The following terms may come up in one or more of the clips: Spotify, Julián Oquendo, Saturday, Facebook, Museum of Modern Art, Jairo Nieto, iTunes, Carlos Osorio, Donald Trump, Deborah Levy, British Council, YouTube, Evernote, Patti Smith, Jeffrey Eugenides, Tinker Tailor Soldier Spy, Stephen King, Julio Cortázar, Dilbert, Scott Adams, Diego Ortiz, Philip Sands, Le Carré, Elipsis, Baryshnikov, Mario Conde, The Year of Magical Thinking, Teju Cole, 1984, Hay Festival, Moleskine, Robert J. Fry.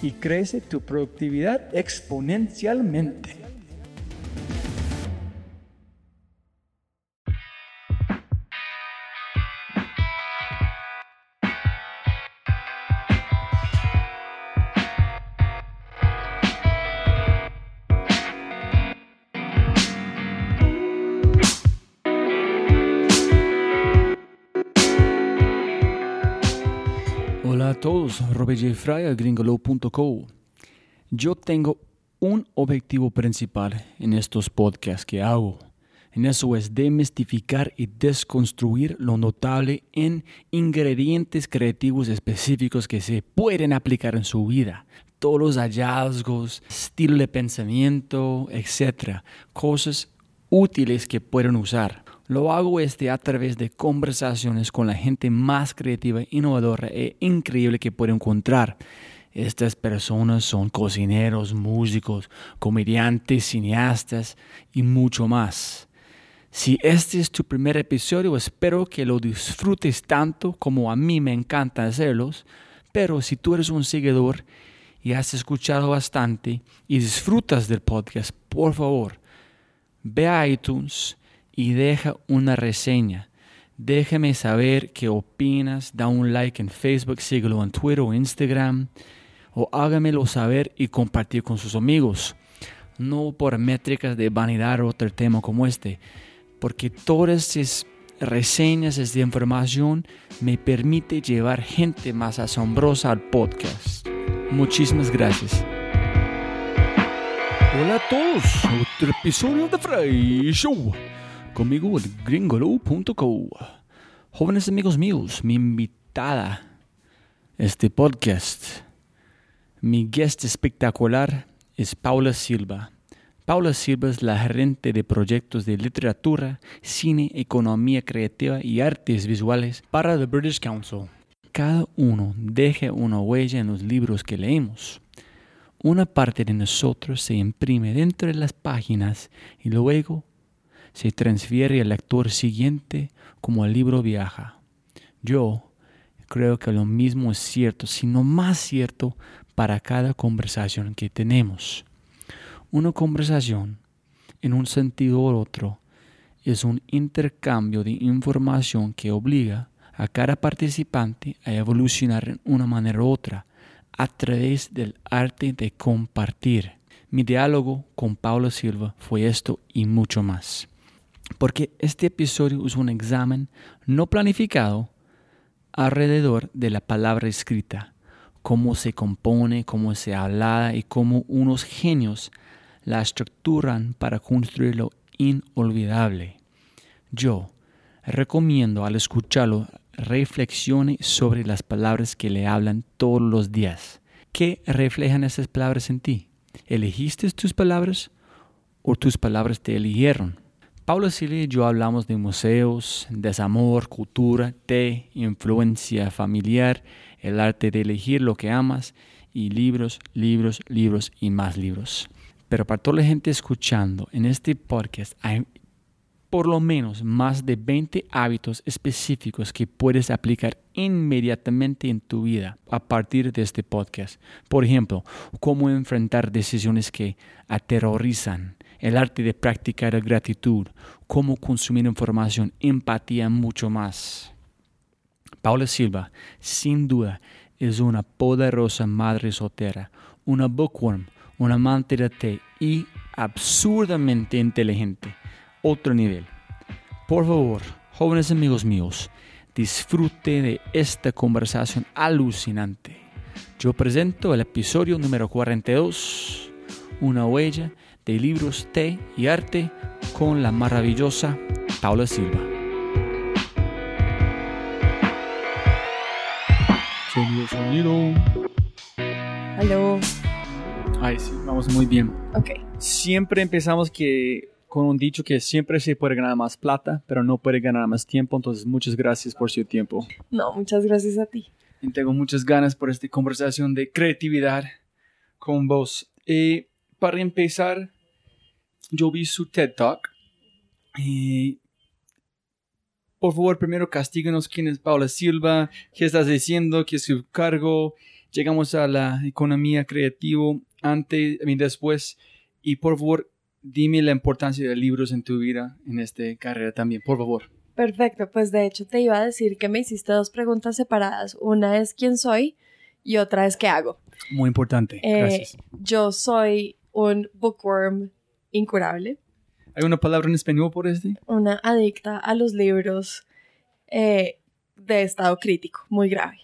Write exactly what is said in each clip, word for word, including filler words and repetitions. y crece tu productividad exponencialmente. Todos, Robert J. Fry, El Gringo Low punto co. Yo tengo un objetivo principal en estos podcasts que hago. En eso es demistificar y desconstruir lo notable en ingredientes creativos específicos que se pueden aplicar en su vida. Todos los hallazgos, estilo de pensamiento, etcétera. Cosas útiles que pueden usar. Lo hago este a través de conversaciones con la gente más creativa, innovadora e increíble que puedo encontrar. Estas personas son cocineros, músicos, comediantes, cineastas y mucho más. Si este es tu primer episodio, espero que lo disfrutes tanto como a mí me encanta hacerlos. Pero si tú eres un seguidor y has escuchado bastante y disfrutas del podcast, por favor, ve a iTunes y deja una reseña. Déjame saber qué opinas. Da un like en Facebook, síguelo en Twitter o Instagram. O hágamelo saber y compartir con sus amigos. No por métricas de vanidad o otro tema como este. Porque todas esas reseñas, esa información me permite llevar gente más asombrosa al podcast. Muchísimas gracias. Hola a todos. Otro episodio de The Fry Show. Conmigo el gringo low punto co. Jóvenes amigos míos, mi invitada a este podcast, mi guest espectacular es Paula Silva. Paula Silva es la gerente de proyectos de literatura, cine, economía creativa y artes visuales para The British Council. Cada uno deja una huella en los libros que leemos. Una parte de nosotros se imprime dentro de las páginas y luego se transfiere al lector siguiente como el libro viaja. Yo creo que lo mismo es cierto, sino más cierto para cada conversación que tenemos. Una conversación, en un sentido u otro, es un intercambio de información que obliga a cada participante a evolucionar en una manera u otra a través del arte de compartir. Mi diálogo con Paula Silva fue esto y mucho más. Porque este episodio es un examen no planificado alrededor de la palabra escrita, cómo se compone, cómo se habla y cómo unos genios la estructuran para construir lo inolvidable. Yo, Recomiendo al escucharlo reflexione sobre las palabras que le hablan todos los días. ¿Qué reflejan esas palabras en ti? ¿Elegiste tus palabras o tus palabras te eligieron? Paula Silva y yo hablamos de museos, desamor, cultura, té, influencia familiar, el arte de elegir lo que amas y libros, libros, libros y más libros. Pero para toda la gente escuchando, en este podcast hay por lo menos más de veinte hábitos específicos que puedes aplicar inmediatamente en tu vida a partir de este podcast. Por ejemplo, cómo enfrentar decisiones que aterrorizan, el arte de practicar la gratitud, cómo consumir información, empatía, mucho más. Paula Silva, sin duda, es una poderosa madre soltera, una bookworm, una amante de té y absurdamente inteligente. Otro nivel. Por favor, jóvenes amigos míos, disfrute de esta conversación alucinante. Yo presento el episodio número cuarenta y dos, una huella de libros, té y arte con la maravillosa Paula Silva. Sonido, sonido. Hello. Ay, sí, vamos muy bien. Ok. Siempre empezamos que... con un dicho que siempre se puede ganar más plata, pero no puede ganar más tiempo. Entonces, muchas gracias por su tiempo. No, muchas gracias a ti. Y tengo muchas ganas por esta conversación de creatividad con vos. Eh, para empezar, yo vi su TED Talk. Eh, por favor, primero castíganos quién es Paula Silva, qué estás diciendo, qué es su cargo. Llegamos a la economía creativa antes y después. Y por favor, dime la importancia de libros en tu vida, en esta carrera también, por favor. Perfecto, pues de hecho te iba a decir que me hiciste dos preguntas separadas. Una es quién soy y otra es qué hago. Muy importante, eh, gracias. Yo soy un bookworm incurable. ¿Hay una palabra en español por este? Una adicta a los libros eh, de estado crítico, muy grave.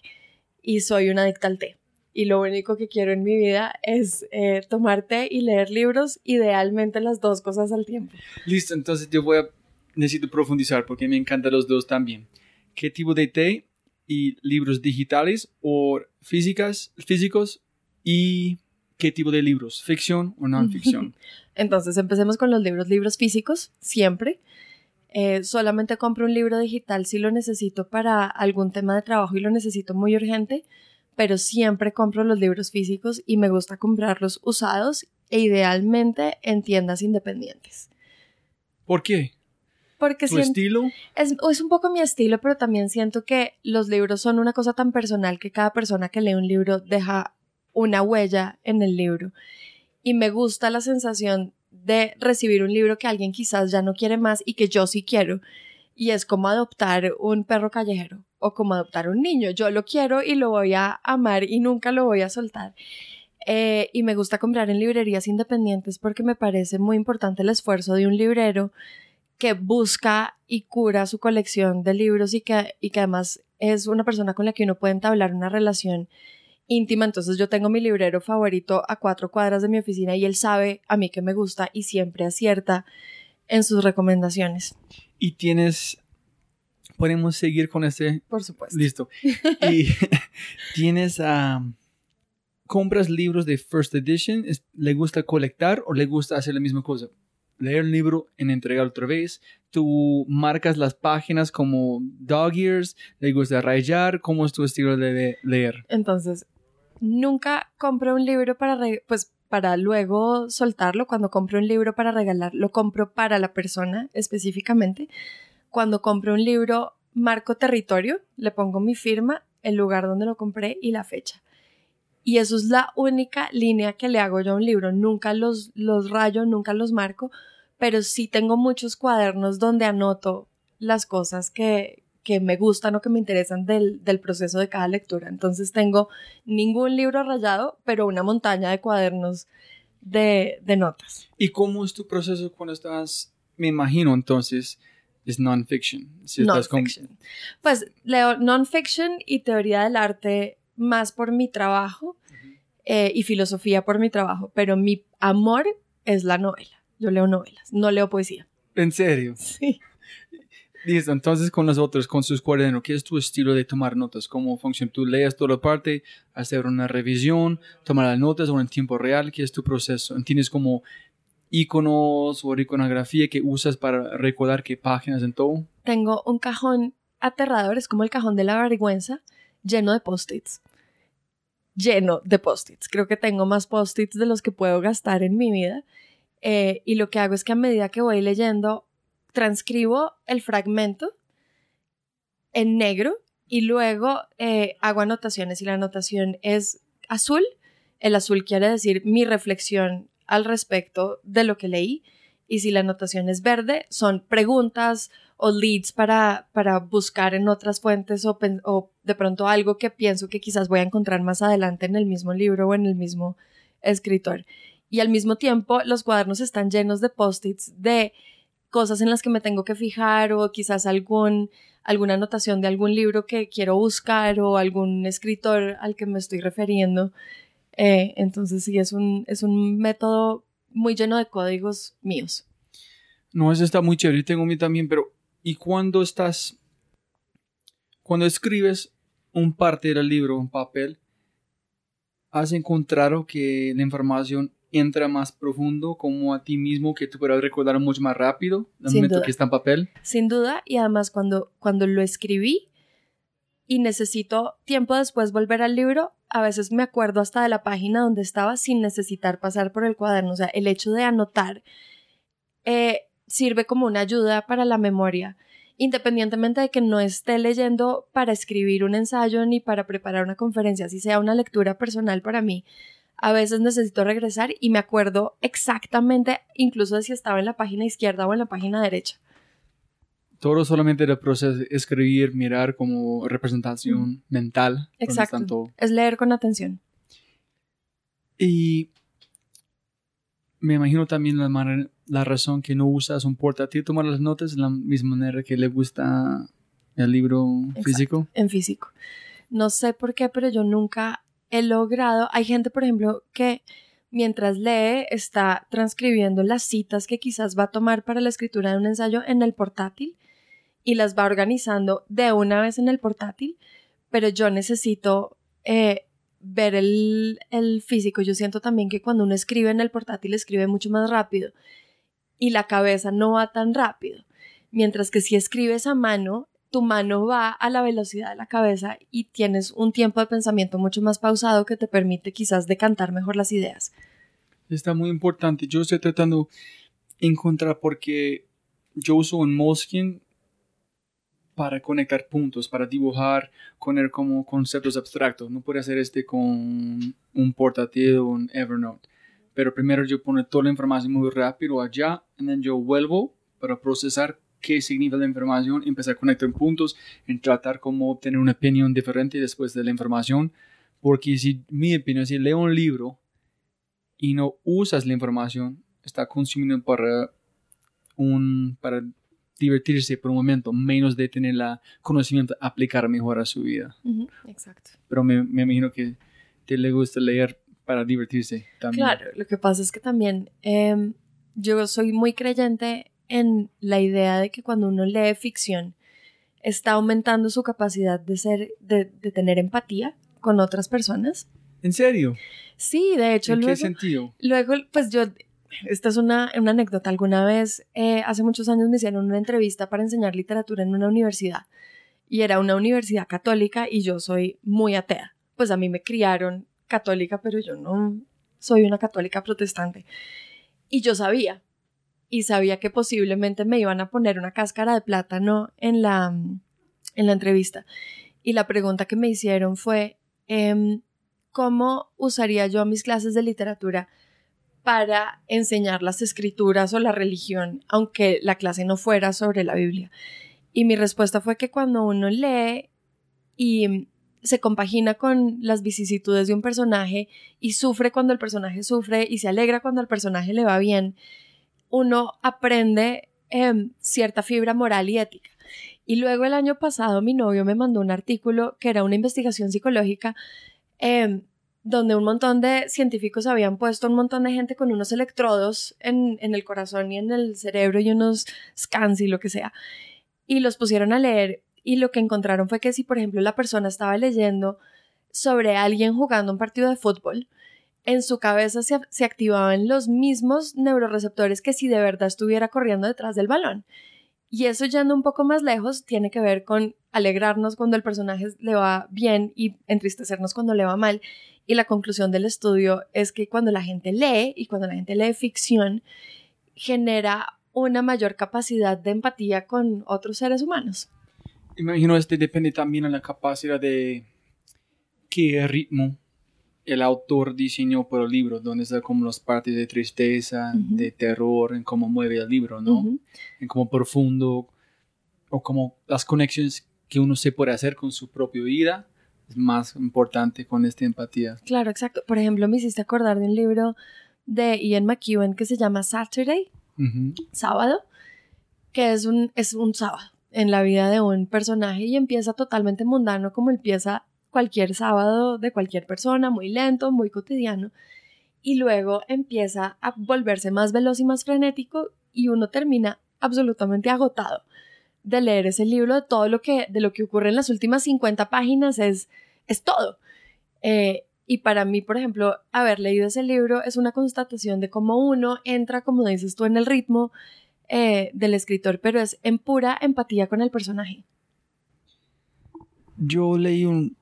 Y soy una adicta al té. Y lo único que quiero en mi vida es eh, tomar té y leer libros, idealmente las dos cosas al tiempo. Listo, entonces yo voy a... necesito profundizar porque me encantan los dos también. ¿Qué tipo de té y libros digitales o físicas, físicos? ¿Y qué tipo de libros? ¿Ficción o no ficción? Entonces empecemos con los libros, libros físicos, siempre. Eh, solamente compro un libro digital si lo necesito para algún tema de trabajo y lo necesito muy urgente, pero siempre compro los libros físicos y me gusta comprarlos usados e idealmente en tiendas independientes. ¿Por qué? Porque ¿Tu estilo? Es, es un poco mi estilo, pero también siento que los libros son una cosa tan personal que cada persona que lee un libro deja una huella en el libro. Y me gusta la sensación de recibir un libro que alguien quizás ya no quiere más y que yo sí quiero. Y es como adoptar un perro callejero o como adoptar un niño. Yo lo quiero y lo voy a amar y nunca lo voy a soltar. Eh, y me gusta comprar en librerías independientes porque me parece muy importante el esfuerzo de un librero que busca y cura su colección de libros y que, y que además es una persona con la que uno puede entablar una relación íntima. Entonces yo tengo mi librero favorito a cuatro cuadras de mi oficina y él sabe a mí que me gusta y siempre acierta en sus recomendaciones. Y tienes... ¿podemos seguir con este? Por supuesto. Listo. Y tienes... Um, ¿compras libros de first edition? ¿Le gusta colectar o le gusta hacer la misma cosa? Leer un libro en entregar otra vez. ¿Tú marcas las páginas como dog ears? ¿Le gusta rayar? ¿Cómo es tu estilo de leer? Entonces, nunca compro un libro para... Re- pues, para luego soltarlo. Cuando compro un libro para regalar, lo compro para la persona específicamente. Cuando compro un libro, marco territorio, le pongo mi firma, el lugar donde lo compré y la fecha. Y eso es la única línea que le hago yo a un libro. Nunca los, los rayo, nunca los marco, pero sí tengo muchos cuadernos donde anoto las cosas que, que me gustan o que me interesan del, del proceso de cada lectura. Entonces tengo ningún libro rayado, pero una montaña de cuadernos de, de notas. ¿Y cómo es tu proceso cuando estás, me imagino entonces, es non-fiction? Si non-fiction. Con... Pues leo non-fiction y teoría del arte más por mi trabajo, uh-huh, eh, y filosofía por mi trabajo, pero mi amor es la novela. Yo leo novelas, no leo poesía. ¿En serio? Sí. Listo, entonces con los otros, con sus cuadernos, ¿qué es tu estilo de tomar notas? ¿Cómo funciona? ¿Tú lees toda la parte, hacer una revisión, tomar las notas o en tiempo real? ¿Qué es tu proceso? ¿Tienes como iconos o iconografía que usas para recordar qué páginas en todo? Tengo un cajón aterrador, es como el cajón de la vergüenza, lleno de post-its. Lleno de post-its. Creo que tengo más post-its de los que puedo gastar en mi vida. Eh, y lo que hago es que a medida que voy leyendo, transcribo el fragmento en negro y luego eh, hago anotaciones. Y la anotación es azul. El azul quiere decir mi reflexión al respecto de lo que leí. Y si la anotación es verde, son preguntas o leads para, para buscar en otras fuentes o, o de pronto algo que pienso que quizás voy a encontrar más adelante en el mismo libro o en el mismo escritor. Y al mismo tiempo, los cuadernos están llenos de post-its de cosas en las que me tengo que fijar o quizás algún, alguna anotación de algún libro que quiero buscar o algún escritor al que me estoy refiriendo. Eh, entonces sí, es un, es un método muy lleno de códigos míos. No, eso está muy chévere. Yo tengo mío también, pero ¿y cuando estás, cuando escribes un parte del libro en papel, has encontrado que la información entra más profundo como a ti mismo, que tú puedas recordar mucho más rápido al momento que está en papel? Sin duda, y además cuando, cuando lo escribí y necesito tiempo después volver al libro, a veces me acuerdo hasta de la página donde estaba sin necesitar pasar por el cuaderno. O sea, el hecho de anotar eh, sirve como una ayuda para la memoria, independientemente de que no esté leyendo para escribir un ensayo ni para preparar una conferencia, si sea una lectura personal para mí. A veces necesito regresar y me acuerdo exactamente incluso de si estaba en la página izquierda o en la página derecha. Todo solamente el proceso de escribir, mirar como representación mm. mental. Exacto, es leer con atención. Y me imagino también la, manera, la razón que no usas un portátil, tomar las notas de la misma manera que le gusta el libro. Exacto, físico. En físico. No sé por qué, pero yo nunca he logrado. Hay gente, por ejemplo, que mientras lee está transcribiendo las citas que quizás va a tomar para la escritura de un ensayo en el portátil y las va organizando de una vez en el portátil, pero yo necesito eh, ver el, el físico. Yo siento también que cuando uno escribe en el portátil escribe mucho más rápido y la cabeza no va tan rápido, mientras que si escribes a mano, tu mano va a la velocidad de la cabeza y tienes un tiempo de pensamiento mucho más pausado que te permite quizás decantar mejor las ideas. Está muy importante. Yo estoy tratando de encontrar, porque yo uso un Moleskine para conectar puntos, para dibujar, poner como conceptos abstractos. No puedo hacer este con un portátil o un Evernote. Pero primero yo pongo toda la información muy rápido allá y luego yo vuelvo para procesar qué significa la información, empezar a conectar puntos, en tratar como obtener una opinión diferente después de la información. Porque si mi opinión, si leo un libro y no usas la información, está consumiendo para, un, para divertirse por un momento, menos de tener el conocimiento, aplicar mejor a su vida. Uh-huh, exacto. Pero me, me imagino que te le gusta leer para divertirse también. Claro, lo que pasa es que también eh, yo soy muy creyente en la idea de que cuando uno lee ficción está aumentando su capacidad de ser, de, de tener empatía con otras personas. ¿En serio? Sí, de hecho. ¿En luego, qué sentido? Luego, pues yo, esta es una, una anécdota. Alguna vez, eh, hace muchos años me hicieron una entrevista para enseñar literatura en una universidad y era una universidad católica y yo soy muy atea. Pues a mí me criaron católica, pero yo no soy una católica protestante. Y yo sabía y sabía que posiblemente me iban a poner una cáscara de plátano en la, en la entrevista. Y la pregunta que me hicieron fue, eh, ¿cómo usaría yo mis clases de literatura para enseñar las escrituras o la religión, aunque la clase no fuera sobre la Biblia? Y mi respuesta fue que cuando uno lee y se compagina con las vicisitudes de un personaje y sufre cuando el personaje sufre y se alegra cuando al personaje le va bien, uno aprende eh, cierta fibra moral y ética. Y luego el año pasado mi novio me mandó un artículo que era una investigación psicológica eh, donde un montón de científicos habían puesto a un montón de gente con unos electrodos en, en el corazón y en el cerebro y unos scans y lo que sea. y los pusieron a leer, y lo que encontraron fue que si, por ejemplo, la persona estaba leyendo sobre alguien jugando un partido de fútbol, en su cabeza se, se activaban los mismos neuroreceptores que si de verdad estuviera corriendo detrás del balón. Y eso, yendo un poco más lejos, tiene que ver con alegrarnos cuando el personaje le va bien y entristecernos cuando le va mal. Y la conclusión del estudio es que cuando la gente lee, y cuando la gente lee ficción, genera una mayor capacidad de empatía con otros seres humanos. Imagino este depende también de la capacidad de qué ritmo el autor diseñó por el libro, donde están como las partes de tristeza, uh-huh. de terror, en cómo mueve el libro, ¿no? Uh-huh. En cómo profundo, o como las conexiones que uno se puede hacer con su propia vida, es más importante con esta empatía. Claro, exacto. Por ejemplo, me hiciste acordar de un libro de Ian McEwan que se llama Saturday, uh-huh. Sábado, que es un, es un sábado en la vida de un personaje, y empieza totalmente mundano, como empieza cualquier sábado de cualquier persona, muy lento, muy cotidiano, y luego empieza a volverse más veloz y más frenético, y uno termina absolutamente agotado de leer ese libro. De todo lo que, de lo que ocurre en las últimas cincuenta páginas es, es todo. Eh, y para mí, por ejemplo, haber leído ese libro es una constatación de cómo uno entra, como dices tú, en el ritmo eh, del escritor, pero es en pura empatía con el personaje. Yo leí un...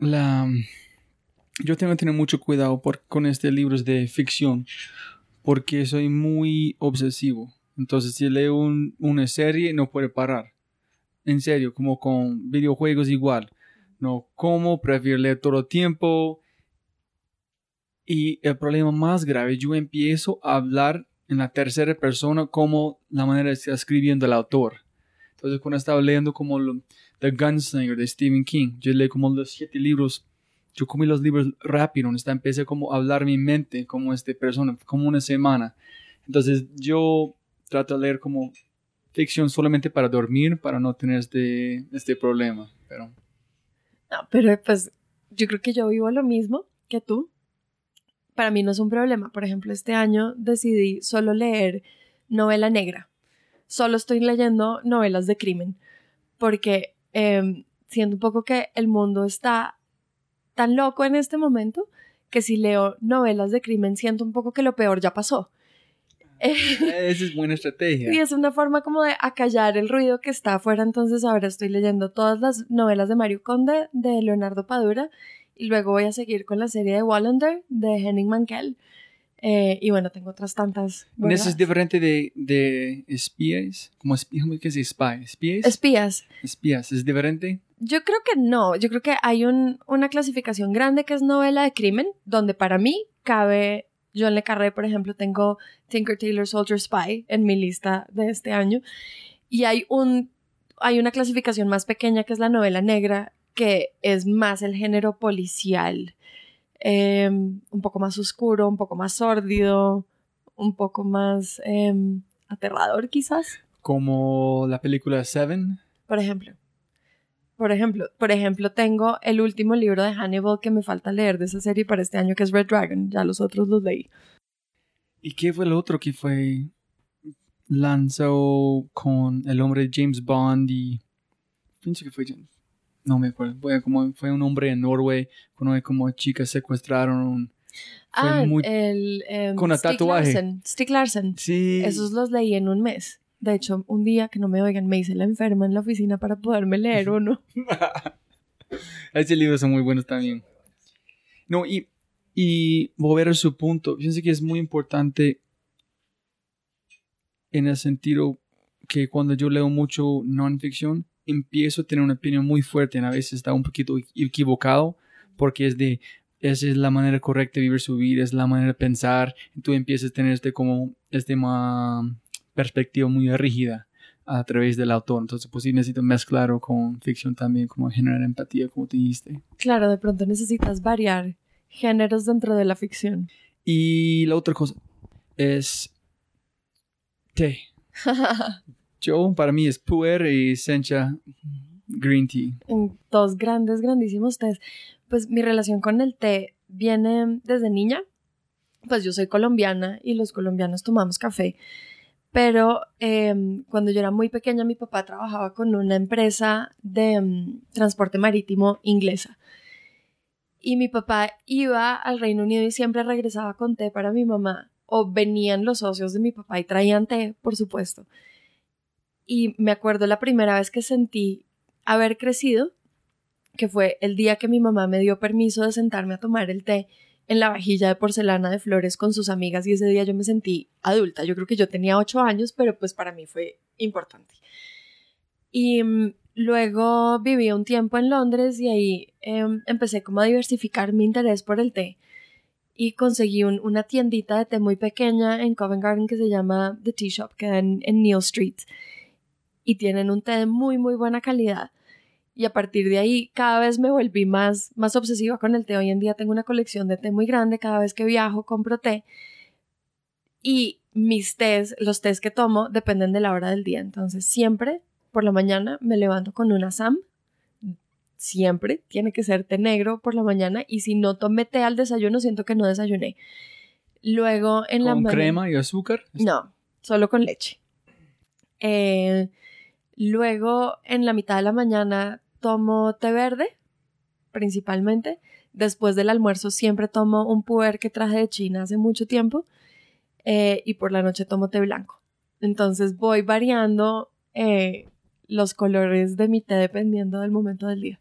La, yo tengo que tener mucho cuidado por, con este libro de ficción, porque soy muy obsesivo. Entonces, si leo un, una serie, no puedo parar. En serio, como con videojuegos igual. No como, prefiero leer todo el tiempo. Y el problema más grave, yo empiezo a hablar en la tercera persona como la manera de estar escribiendo el autor. Entonces, cuando estaba leyendo como lo, The Gunslinger de Stephen King, yo leí como los siete libros, yo comí los libros rápido, hasta empecé como a hablar mi mente como esta persona, como una semana. Entonces, yo trato de leer como ficción solamente para dormir, para no tener este, este problema. Pero... No, pero pues yo creo que yo vivo lo mismo que tú. Para mí no es un problema. Por ejemplo, este año decidí solo leer novela negra. Solo estoy leyendo novelas de crimen, porque eh, siento un poco que el mundo está tan loco en este momento que si leo novelas de crimen siento un poco que lo peor ya pasó. Esa es buena estrategia. Y es una forma como de acallar el ruido que está afuera. Entonces ahora estoy leyendo todas las novelas de Mario Conde, de Leonardo Padura, y luego voy a seguir con la serie de Wallander, de Henning Mankell. Eh, y bueno, tengo otras tantas. Bueno, eso es diferente de, de espías. ¿Cómo es spy? ¿Espías? Espías. Espías. ¿Es diferente? Yo creo que no. Yo creo que hay un, una clasificación grande que es novela de crimen, donde para mí cabe... Yo en Le Carré, por ejemplo, tengo Tinker Tailor Soldier Spy en mi lista de este año. Y hay, un, hay una clasificación más pequeña que es la novela negra, que es más el género policial. Eh, un poco más oscuro, un poco más sórdido, un poco más eh, aterrador quizás. Como la película Seven. Por ejemplo. Por ejemplo, por ejemplo, tengo el último libro de Hannibal que me falta leer de esa serie para este año, que es Red Dragon. Ya los otros los leí. ¿Y qué fue el otro que fue lanzado con el hombre James Bond? Y pienso que fue James. No me acuerdo. Fue, como, fue un hombre en Noruega, cuando como chicas secuestraron. Fue ah, muy, el... Eh, con el tatuaje. Larsen, Stieg Larsson. Sí. Esos los leí en un mes. De hecho, un día, que no me oigan, me hice la enferma en la oficina para poderme leer uno. Estos libros son muy buenos también. No, y, y volver a su punto. Fíjense que es muy importante en el sentido que cuando yo leo mucho non-ficción, empiezo a tener una opinión muy fuerte, y a veces está un poquito equivocado, porque es de, esa es la manera correcta de vivir su vida, es la manera de pensar, tú empiezas a tener este como, este uh, perspectiva muy rígida a través del autor, entonces pues sí necesito mezclarlo con ficción también, como generar empatía, como te dijiste. Claro, de pronto necesitas variar géneros dentro de la ficción. Y la otra cosa es té. Yo, para mí es puer y sencha green tea. Dos grandes, grandísimos tés. Pues mi relación con el té viene desde niña. Pues yo soy colombiana y los colombianos tomamos café. Pero eh, cuando yo era muy pequeña, mi papá trabajaba con una empresa de um, transporte marítimo inglesa. Y mi papá iba al Reino Unido y siempre regresaba con té para mi mamá. O venían los socios de mi papá y traían té, por supuesto. Y me acuerdo la primera vez que sentí haber crecido, que fue el día que mi mamá me dio permiso de sentarme a tomar el té en la vajilla de porcelana de flores con sus amigas, y ese día yo me sentí adulta. Yo creo que yo tenía ocho años, pero pues para mí fue importante. Y um, luego viví un tiempo en Londres y ahí um, empecé como a diversificar mi interés por el té y conseguí un, una tiendita de té muy pequeña en Covent Garden que se llama The Tea Shop, que da en, en Neal Street, y tienen un té de muy muy buena calidad. Y a partir de ahí cada vez me volví más, más obsesiva con el té. Hoy en día tengo una colección de té muy grande, cada vez que viajo compro té. Y mis tés, los tés que tomo, dependen de la hora del día. Entonces siempre por la mañana me levanto con un Assam. Siempre tiene que ser té negro por la mañana, y si no tomé té al desayuno siento que no desayuné. Luego en la mañana... ¿Con crema y azúcar? No, solo con leche. Eh... Luego, en la mitad de la mañana, tomo té verde, principalmente. Después del almuerzo siempre tomo un puer que traje de China hace mucho tiempo. Eh, y por la noche tomo té blanco. Entonces voy variando eh, los colores de mi té dependiendo del momento del día.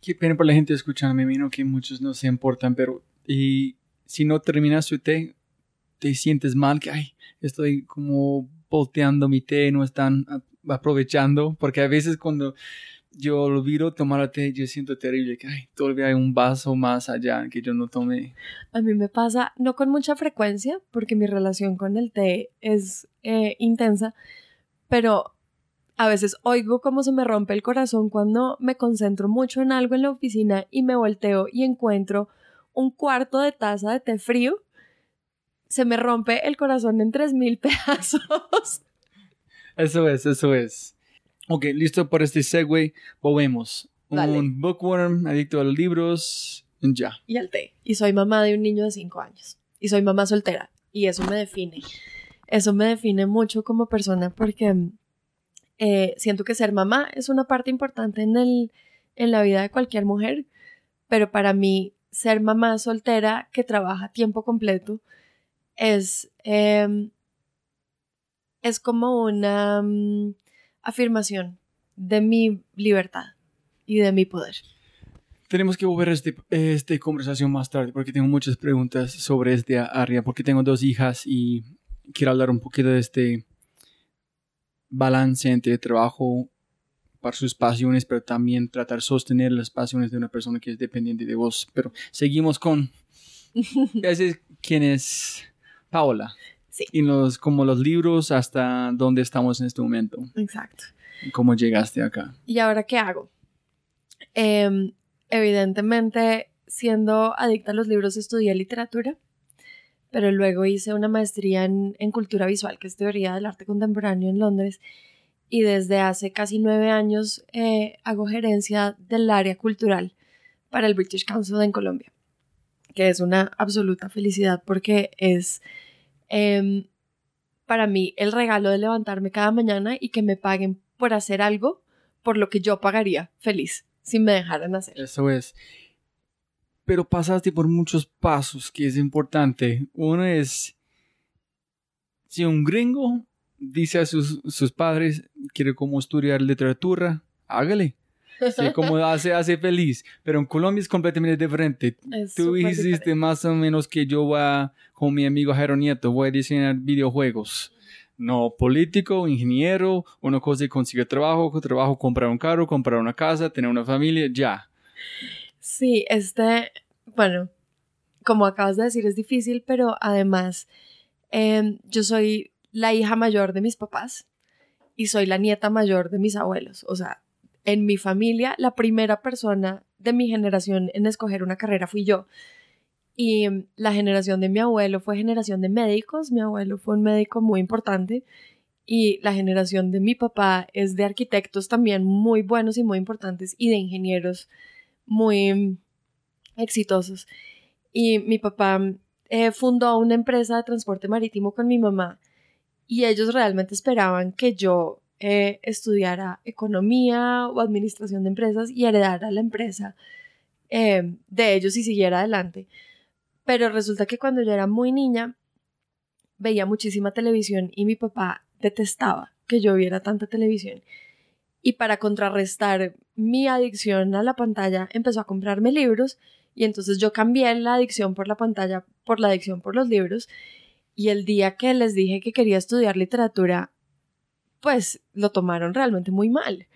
Qué pena por la gente escucharme, vino que muchos no se importan, pero y si no terminas tu té, te sientes mal, que ay, estoy como volteando mi té, no están... aprovechando, porque a veces cuando yo olvido tomar té, yo siento terrible, que ay, todavía hay un vaso más allá que yo no tomé. A mí me pasa, no con mucha frecuencia, porque mi relación con el té es eh, intensa, pero a veces oigo cómo se me rompe el corazón cuando me concentro mucho en algo en la oficina y me volteo y encuentro un cuarto de taza de té frío, se me rompe el corazón en tres mil pedazos. Eso es, eso es. Ok, listo para este segue. Volvemos. Vale. Un bookworm, adicto a los libros, y ya. Y al té. Y soy mamá de un niño de cinco años. Y soy mamá soltera. Y eso me define. Eso me define mucho como persona porque eh, siento que ser mamá es una parte importante en, el, en la vida de cualquier mujer. Pero para mí, ser mamá soltera que trabaja tiempo completo es... Eh, es como una um, afirmación de mi libertad y de mi poder. Tenemos que volver a esta este conversación más tarde porque tengo muchas preguntas sobre este área, porque tengo dos hijas y quiero hablar un poquito de este balance entre trabajo para sus pasiones, pero también tratar de sostener las pasiones de una persona que es dependiente de vos. Pero seguimos con... Ese es quien es Paula. Sí. Y los, como los libros hasta dónde estamos en este momento. Exacto. ¿Cómo llegaste acá? ¿Y ahora qué hago? Eh, evidentemente, siendo adicta a los libros, estudié literatura, pero luego hice una maestría en, en cultura visual, que es teoría del arte contemporáneo en Londres, y desde hace casi nueve años eh, hago gerencia del área cultural para el British Council en Colombia, que es una absoluta felicidad porque es... Eh, para mí el regalo de levantarme cada mañana y que me paguen por hacer algo por lo que yo pagaría feliz si me dejaran hacer. Eso es. Pero pasaste por muchos pasos que es importante. Uno es, si un gringo dice a sus, sus padres quiere como estudiar literatura, hágale. Sí, como hace, hace feliz, pero en Colombia es completamente diferente. Es Tú hiciste diferente. Más o menos que yo voy a, con mi amigo Jairo Nieto, voy a diseñar videojuegos. No, político, ingeniero, una cosa de conseguir trabajo, trabajo, comprar un carro, comprar una casa, tener una familia, ya. Sí, este, bueno, como acabas de decir, es difícil, pero además eh, yo soy la hija mayor de mis papás y soy la nieta mayor de mis abuelos, o sea, en mi familia, la primera persona de mi generación en escoger una carrera fui yo. Y la generación de mi abuelo fue generación de médicos. Mi abuelo fue un médico muy importante. Y la generación de mi papá es de arquitectos también muy buenos y muy importantes. Y de ingenieros muy exitosos. Y mi papá eh, fundó una empresa de transporte marítimo con mi mamá. y ellos realmente esperaban que yo eh, estudiara economía o administración de empresas y heredara la empresa eh, de ellos y siguiera adelante. Pero resulta que cuando yo era muy niña veía muchísima televisión y mi papá detestaba que yo viera tanta televisión. Y para contrarrestar mi adicción a la pantalla empezó a comprarme libros, y entonces yo cambié la adicción por la pantalla por la adicción por los libros. Y el día que les dije que quería estudiar literatura, pues lo tomaron realmente muy mal.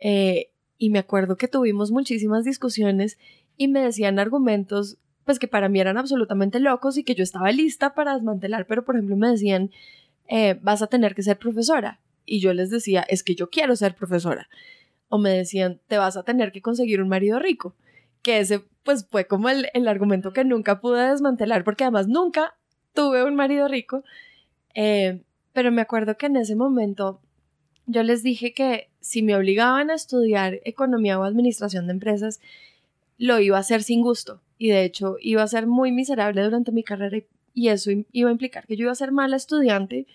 Eh, y me acuerdo que tuvimos muchísimas discusiones y me decían argumentos pues que para mí eran absolutamente locos y que yo estaba lista para desmantelar, pero por ejemplo me decían, eh, vas a tener que ser profesora. Y yo les decía, es que yo quiero ser profesora. O me decían, te vas a tener que conseguir un marido rico. Que ese pues fue como el, el argumento que nunca pude desmantelar, porque además nunca tuve un marido rico. Eh, pero me acuerdo que en ese momento yo les dije que si me obligaban a estudiar economía o administración de empresas, lo iba a hacer sin gusto. Y de hecho iba a ser muy miserable durante mi carrera, y, y eso iba a implicar que yo iba a ser mala estudiante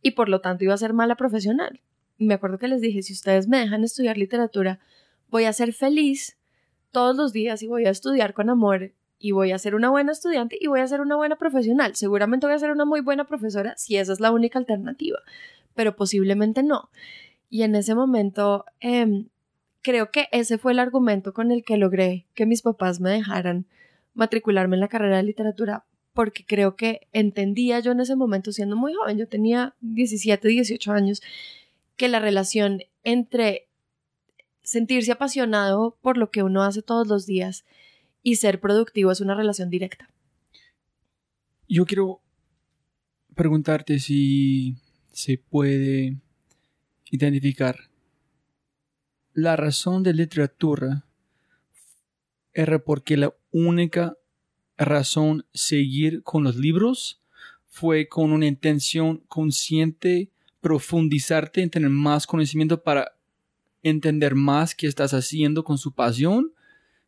y por lo tanto iba a ser mala profesional. Y me acuerdo que les dije, si ustedes me dejan estudiar literatura, voy a ser feliz todos los días y voy a estudiar con amor y voy a ser una buena estudiante y voy a ser una buena profesional. Seguramente voy a ser una muy buena profesora si esa es la única alternativa, pero posiblemente no. Y en ese momento eh, creo que ese fue el argumento con el que logré que mis papás me dejaran matricularme en la carrera de literatura, porque creo que entendía yo en ese momento, siendo muy joven, yo tenía diecisiete, dieciocho años, que la relación entre sentirse apasionado por lo que uno hace todos los días y ser productivo es una relación directa. Yo quiero preguntarte si se puede identificar la razón de literatura era porque la única razón seguir con los libros fue con una intención consciente, profundizarte en tener más conocimiento para entender más qué estás haciendo con su pasión.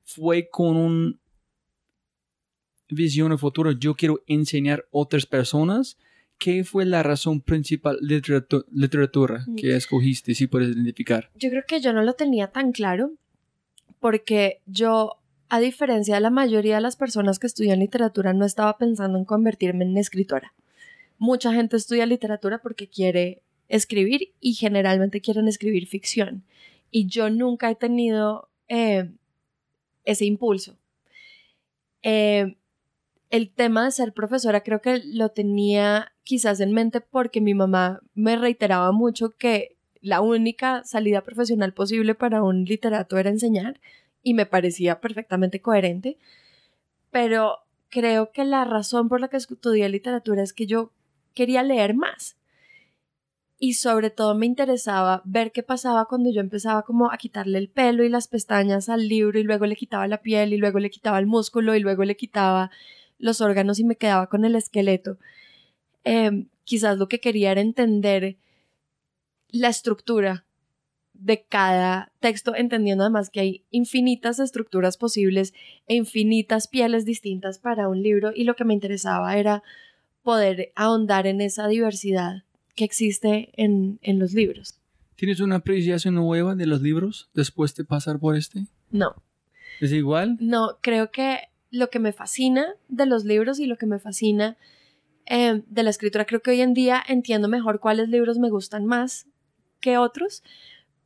Fue con una visión de futuro. Yo quiero enseñar a otras personas. ¿Qué fue la razón principal de literatura, literatura que escogiste, si puedes identificar? Yo creo que yo no lo tenía tan claro, porque yo, a diferencia de la mayoría de las personas que estudian literatura, no estaba pensando en convertirme en escritora. Mucha gente estudia literatura porque quiere escribir y generalmente quieren escribir ficción. Y yo nunca he tenido... Eh, ese impulso. Eh, el tema de ser profesora creo que lo tenía quizás en mente porque mi mamá me reiteraba mucho que la única salida profesional posible para un literato era enseñar, y me parecía perfectamente coherente, pero creo que la razón por la que estudié literatura es que yo quería leer más. Y sobre todo me interesaba ver qué pasaba cuando yo empezaba como a quitarle el pelo y las pestañas al libro, y luego le quitaba la piel, y luego le quitaba el músculo, y luego le quitaba los órganos y me quedaba con el esqueleto. Eh, quizás lo que quería era entender la estructura de cada texto, entendiendo además que hay infinitas estructuras posibles e infinitas pieles distintas para un libro, y lo que me interesaba era poder ahondar en esa diversidad que existe en, en los libros. ¿Tienes una apreciación nueva de los libros después de pasar por este? No. ¿Es igual? No, creo que lo que me fascina de los libros y lo que me fascina eh, de la escritura, creo que hoy en día entiendo mejor cuáles libros me gustan más que otros,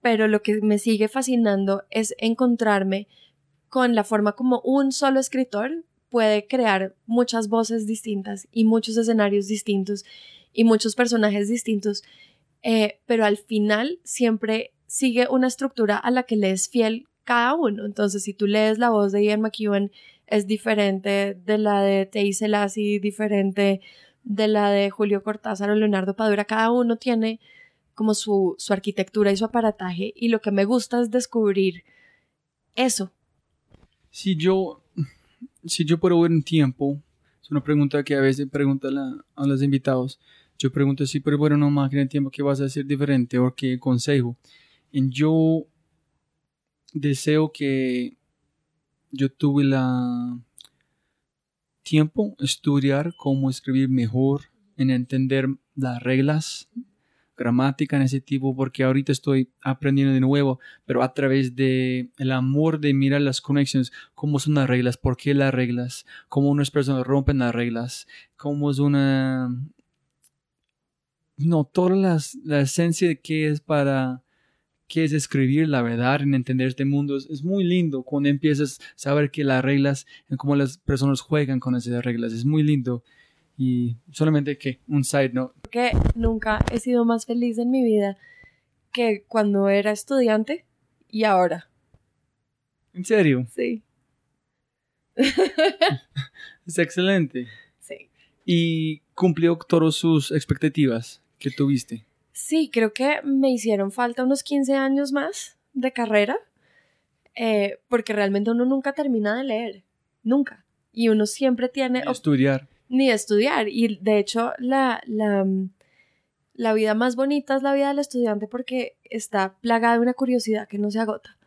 pero lo que me sigue fascinando es encontrarme con la forma como un solo escritor puede crear muchas voces distintas y muchos escenarios distintos y muchos personajes distintos, eh, pero al final siempre sigue una estructura a la que le es fiel cada uno. Entonces, si tú lees la voz de Ian McEwan, es diferente de la de Teju Cole, diferente de la de Julio Cortázar o Leonardo Padura. Cada uno tiene como su, su arquitectura y su aparataje, y lo que me gusta es descubrir eso. Si yo, si yo puedo ver un tiempo, es una pregunta que a veces pregunta a los invitados. Yo pregunto si, pero bueno, no máquina de tiempo, ¿qué vas a hacer diferente o qué consejo? Y yo deseo que yo tuve la tiempo estudiar cómo escribir mejor, en entender las reglas, gramática en ese tipo, porque ahorita estoy aprendiendo de nuevo, pero a través de el amor de mirar las conexiones, cómo son las reglas, por qué las reglas, cómo unas personas rompen las reglas, cómo es una... No, toda la, la esencia de qué es para... qué es escribir la verdad, en entender este mundo. Es, es muy lindo cuando empiezas a saber que las reglas, en cómo las personas juegan con esas reglas. Es muy lindo. Y solamente que un side note. Porque nunca he sido más feliz en mi vida que cuando era estudiante y ahora. ¿En serio? Sí. Es excelente. Sí. ¿Y cumplió todas sus expectativas que tuviste? Sí, creo que me hicieron falta unos quince años más de carrera, eh, porque realmente uno nunca termina de leer, nunca. Y uno siempre tiene... Ni estudiar. Ni de estudiar. Y de hecho, la, la, la vida más bonita es la vida del estudiante porque está plagada de una curiosidad que no se agota.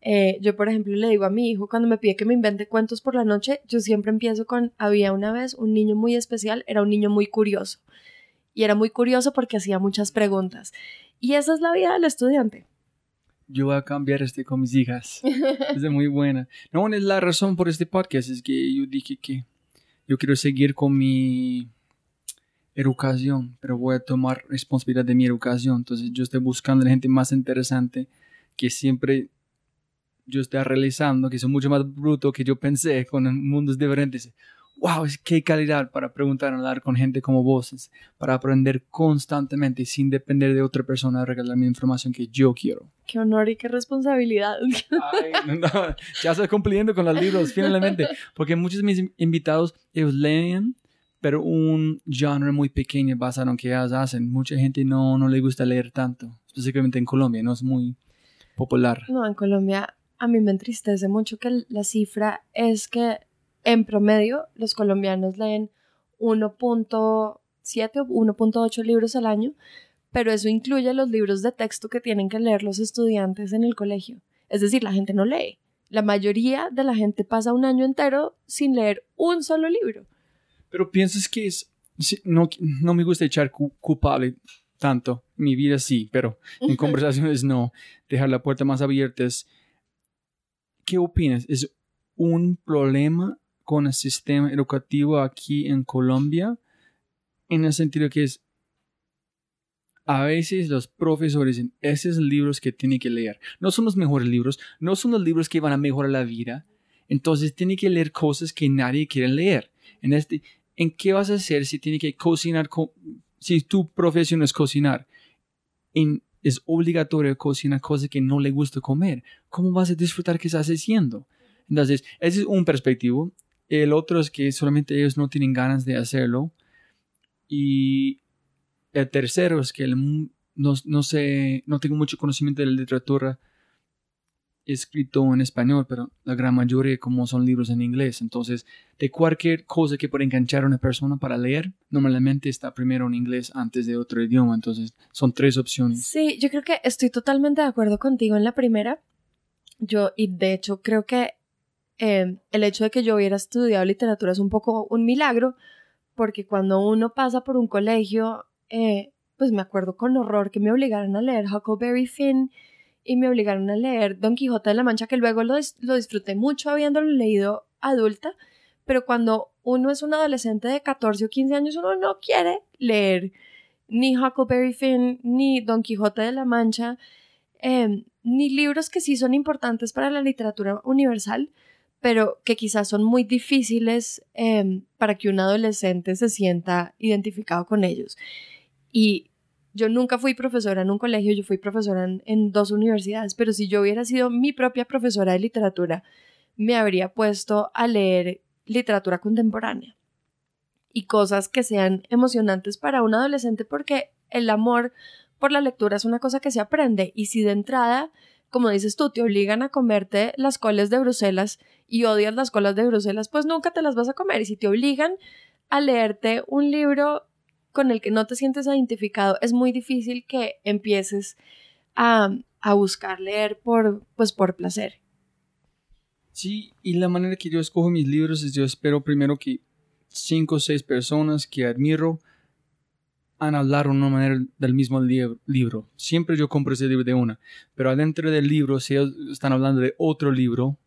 Eh, yo, por ejemplo, le digo a mi hijo cuando me pide que me invente cuentos por la noche, yo siempre empiezo con, había una vez un niño muy especial, era un niño muy curioso. Y era muy curioso porque hacía muchas preguntas. Y esa es la vida del estudiante. Yo voy a cambiar este con mis hijas. Es muy buena. No, es la razón por este podcast, es que yo dije que... yo quiero seguir con mi educación, pero voy a tomar responsabilidad de mi educación. Entonces yo estoy buscando la gente más interesante que siempre yo estoy realizando, que son mucho más brutos que yo pensé, con mundos diferentes. ¡Wow! ¡Qué calidad para preguntar, hablar con gente como vos! Para aprender constantemente sin depender de otra persona, regalarme información que yo quiero. ¡Qué honor y qué responsabilidad! Ay, no, no, ya estoy cumpliendo con los libros, finalmente. Porque muchos de mis invitados, ellos leen, pero un genre muy pequeño basado en que ellos hacen. Mucha gente no, no le gusta leer tanto, específicamente en Colombia, no es muy popular. No, en Colombia a mí me entristece mucho que la cifra es que en promedio, los colombianos leen uno punto siete o uno punto ocho libros al año, pero eso incluye los libros de texto que tienen que leer los estudiantes en el colegio. Es decir, la gente no lee. La mayoría de la gente pasa un año entero sin leer un solo libro. Pero piensas que es... No, no me gusta echar cu- culpable tanto. En mi vida sí, pero en conversaciones no. Dejar la puerta más abierta es... ¿Qué opinas? ¿Es un problema con el sistema educativo aquí en Colombia, en el sentido que es a veces los profesores dicen esos libros que tiene que leer no son los mejores libros, no son los libros que van a mejorar la vida, entonces tiene que leer cosas que nadie quiere leer? En este, ¿en qué vas a hacer si tiene que cocinar, co- si tu profesión es cocinar, en, es obligatorio cocinar cosas que no le gusta comer? ¿Cómo vas a disfrutar qué estás haciendo? Entonces, ese es un perspectivo. El otro es que solamente ellos no tienen ganas de hacerlo. Y el tercero es que el, no, no sé, no tengo mucho conocimiento de la literatura escrita en español, pero la gran mayoría como son libros en inglés. Entonces, de cualquier cosa que pueda enganchar a una persona para leer, normalmente está primero en inglés antes de otro idioma. Entonces, son tres opciones. Sí, yo creo que estoy totalmente de acuerdo contigo en la primera. Yo, y de hecho, creo que Eh, el hecho de que yo hubiera estudiado literatura es un poco un milagro, porque cuando uno pasa por un colegio, eh, pues me acuerdo con horror que me obligaron a leer Huckleberry Finn y me obligaron a leer Don Quijote de la Mancha, que luego lo, dis- lo disfruté mucho habiéndolo leído adulta, pero cuando uno es un adolescente de catorce o quince años, uno no quiere leer ni Huckleberry Finn, ni Don Quijote de la Mancha, eh, ni libros que sí son importantes para la literatura universal, pero que quizás son muy difíciles eh, para que un adolescente se sienta identificado con ellos. Y yo nunca fui profesora en un colegio, yo fui profesora en, en dos universidades, pero si yo hubiera sido mi propia profesora de literatura, me habría puesto a leer literatura contemporánea y cosas que sean emocionantes para un adolescente, porque el amor por la lectura es una cosa que se aprende, y si de entrada, como dices tú, te obligan a comerte las coles de Bruselas y odias las coles de Bruselas, pues nunca te las vas a comer. Y si te obligan a leerte un libro con el que no te sientes identificado, es muy difícil que empieces a, a buscar leer por, pues por placer. Sí, y la manera que yo escojo mis libros es yo espero primero que cinco o seis personas que admiro anhelar una manera del mismo libro. Siempre yo compro ese libro de una, pero adentro del libro, si ellos están hablando de otro libro,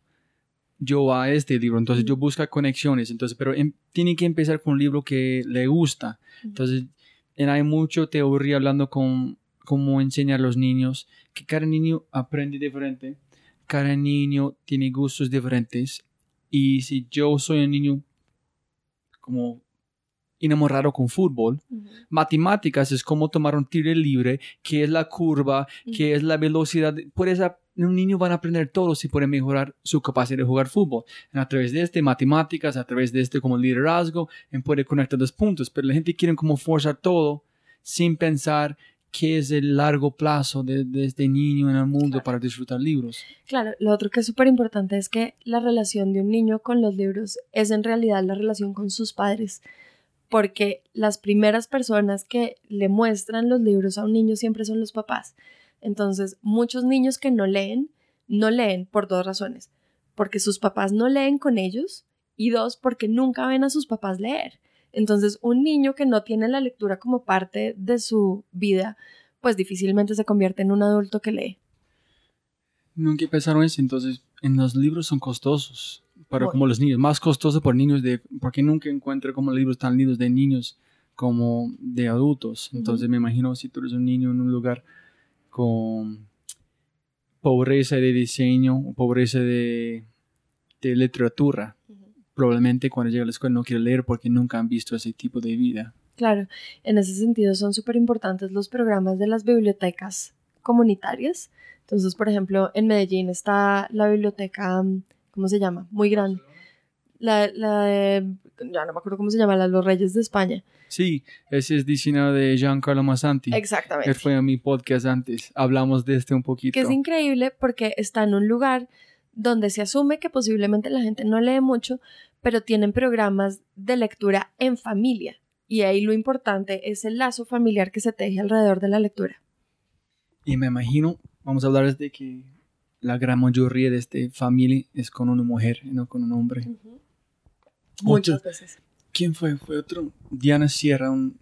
yo a este libro, entonces yo busco conexiones, entonces, pero en, tiene que empezar con un libro que le gusta. Entonces, en, hay mucho teoría hablando con cómo enseñar a los niños, que cada niño aprende diferente, cada niño tiene gustos diferentes, y si yo soy un niño como enamorado con fútbol, uh-huh. matemáticas es como tomar un tiro libre, qué es la curva, uh-huh. qué es la velocidad, por esa un niño van a aprender todo si puede mejorar su capacidad de jugar fútbol. A través de este, matemáticas, a través de este como liderazgo, puede conectar los puntos, pero la gente quiere como forzar todo sin pensar qué es el largo plazo de, de este niño en el mundo claro. para disfrutar libros. Claro, lo otro que es súper importante es que la relación de un niño con los libros es en realidad la relación con sus padres, porque las primeras personas que le muestran los libros a un niño siempre son los papás. Entonces, muchos niños que no leen, no leen por dos razones. Porque sus papás no leen con ellos, y dos, porque nunca ven a sus papás leer. Entonces, un niño que no tiene la lectura como parte de su vida, pues difícilmente se convierte en un adulto que lee. Nunca pensaron eso, entonces, en los libros son costosos, para bueno. como los niños, más costosos por niños, de, porque nunca encuentro como libros tan lindos de niños como de adultos. Entonces, uh-huh. me imagino si tú eres un niño en un lugar con pobreza de diseño, pobreza de, de literatura. Uh-huh. Probablemente cuando llegue a la escuela no quiere leer porque nunca han visto ese tipo de vida. Claro, en ese sentido son súper importantes los programas de las bibliotecas comunitarias. Entonces, por ejemplo, en Medellín está la biblioteca, ¿cómo se llama? Muy grande. La, la de, ya no me acuerdo cómo se llama, la de los Reyes de España. Sí, ese es diseñado de Giancarlo Masanti. Exactamente. Él fue a mi podcast antes, hablamos de este un poquito. Que es increíble porque está en un lugar donde se asume que posiblemente la gente no lee mucho, pero tienen programas de lectura en familia. Y ahí lo importante es el lazo familiar que se teje alrededor de la lectura. Y me imagino, vamos a hablar de que la gran mayoría de esta familia es con una mujer, no con un hombre. Uh-huh. Muchas veces. ¿Quién fue? Fue otro. Diana Sierra, un,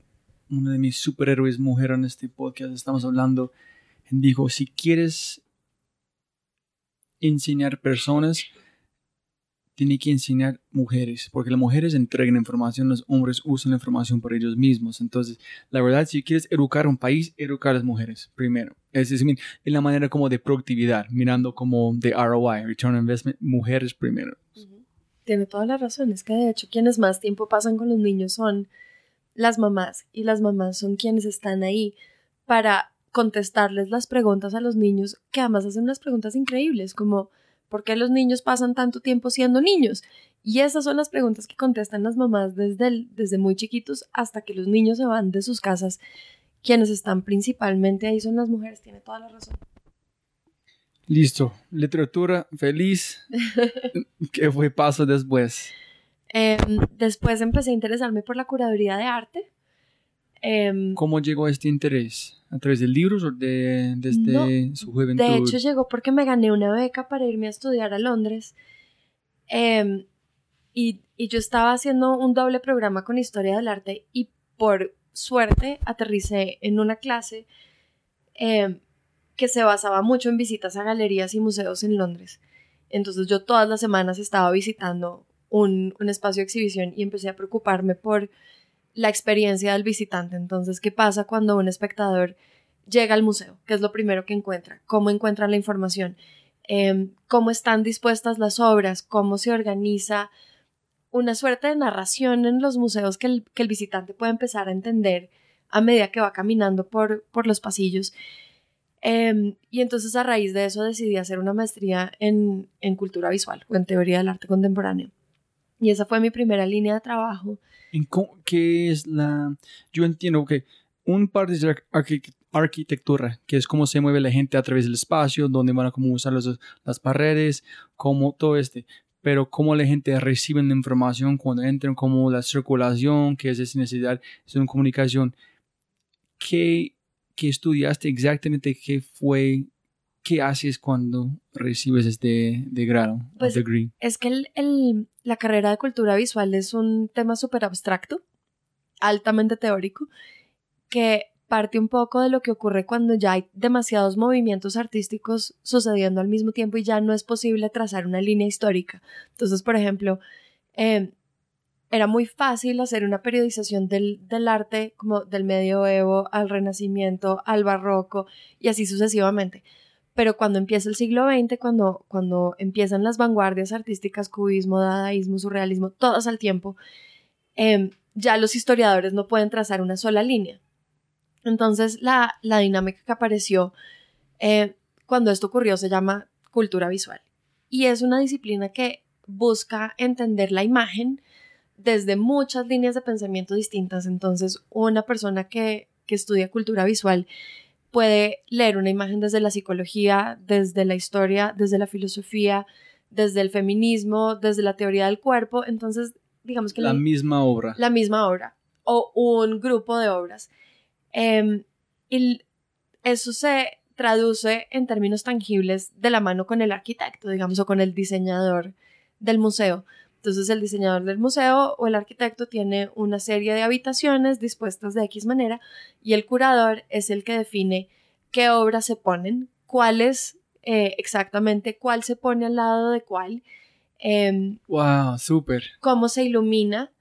una de mis superhéroes mujer en este podcast. Estamos hablando. Dijo, si quieres enseñar personas, tiene que enseñar mujeres. Porque las mujeres entregan información, los hombres usan la información por ellos mismos. Entonces, la verdad, si quieres educar a un país, educar a las mujeres primero. Es decir, en la manera como de productividad, mirando como de R O I, Return on Investment, mujeres primero. Uh-huh. Tiene toda la razón, es que de hecho quienes más tiempo pasan con los niños son las mamás, y las mamás son quienes están ahí para contestarles las preguntas a los niños, que además hacen unas preguntas increíbles, como ¿por qué los niños pasan tanto tiempo siendo niños? Y esas son las preguntas que contestan las mamás desde, el, desde muy chiquitos hasta que los niños se van de sus casas. Quienes están principalmente ahí son las mujeres, tiene toda la razón. Listo, literatura, feliz. ¿Qué fue paso después? Eh, después empecé a interesarme por la curaduría de arte. Eh, ¿Cómo llegó este interés? ¿A través de libros o de, desde no, su juventud? De hecho llegó porque me gané una beca para irme a estudiar a Londres. Eh, y, y yo estaba haciendo un doble programa con historia del arte y por suerte aterricé en una clase eh, que se basaba mucho en visitas a galerías y museos en Londres. Entonces yo todas las semanas estaba visitando un, un espacio de exhibición y empecé a preocuparme por la experiencia del visitante. Entonces, ¿qué pasa cuando un espectador llega al museo? ¿Qué es lo primero que encuentra? ¿Cómo encuentran la información? Eh, ¿Cómo están dispuestas las obras? ¿Cómo se organiza? Una suerte de narración en los museos que el, que el visitante puede empezar a entender a medida que va caminando por, por los pasillos. Um, y entonces a raíz de eso decidí hacer una maestría en, en cultura visual o en teoría del arte contemporáneo, y esa fue mi primera línea de trabajo. ¿Qué es la...? Yo entiendo que un parte de arqu- arquitectura, que es cómo se mueve la gente a través del espacio, dónde van a cómo usar los, las paredes, cómo todo este, pero cómo la gente recibe la información cuando entran, cómo la circulación, que es esa necesidad, es una comunicación. ¿Qué...? ¿Qué estudiaste exactamente? ¿Qué fue? ¿Qué haces cuando recibes este de grado? Pues es que el, el, la carrera de cultura visual es un tema súper abstracto, altamente teórico, que parte un poco de lo que ocurre cuando ya hay demasiados movimientos artísticos sucediendo al mismo tiempo y ya no es posible trazar una línea histórica. Entonces, por ejemplo, eh, era muy fácil hacer una periodización del, del arte, como del medioevo al renacimiento, al barroco y así sucesivamente. Pero cuando empieza el siglo veinte, cuando, cuando empiezan las vanguardias artísticas, cubismo, dadaísmo, surrealismo, todas al tiempo, eh, ya los historiadores no pueden trazar una sola línea. Entonces la, la dinámica que apareció eh, cuando esto ocurrió se llama cultura visual. Y es una disciplina que busca entender la imagen desde muchas líneas de pensamiento distintas. Entonces una persona que, que estudia cultura visual puede leer una imagen desde la psicología, desde la historia, desde la filosofía, desde el feminismo, desde la teoría del cuerpo. Entonces, digamos que... La, la misma obra. La misma obra, o un grupo de obras. Eh, y eso se traduce en términos tangibles de la mano con el arquitecto, digamos, o con el diseñador del museo. Entonces, el diseñador del museo o el arquitecto tiene una serie de habitaciones dispuestas de X manera y el curador es el que define qué obras se ponen, cuáles eh, exactamente, cuál se pone al lado de cuál. Eh, ¡Wow! ¡Súper! Cómo se ilumina,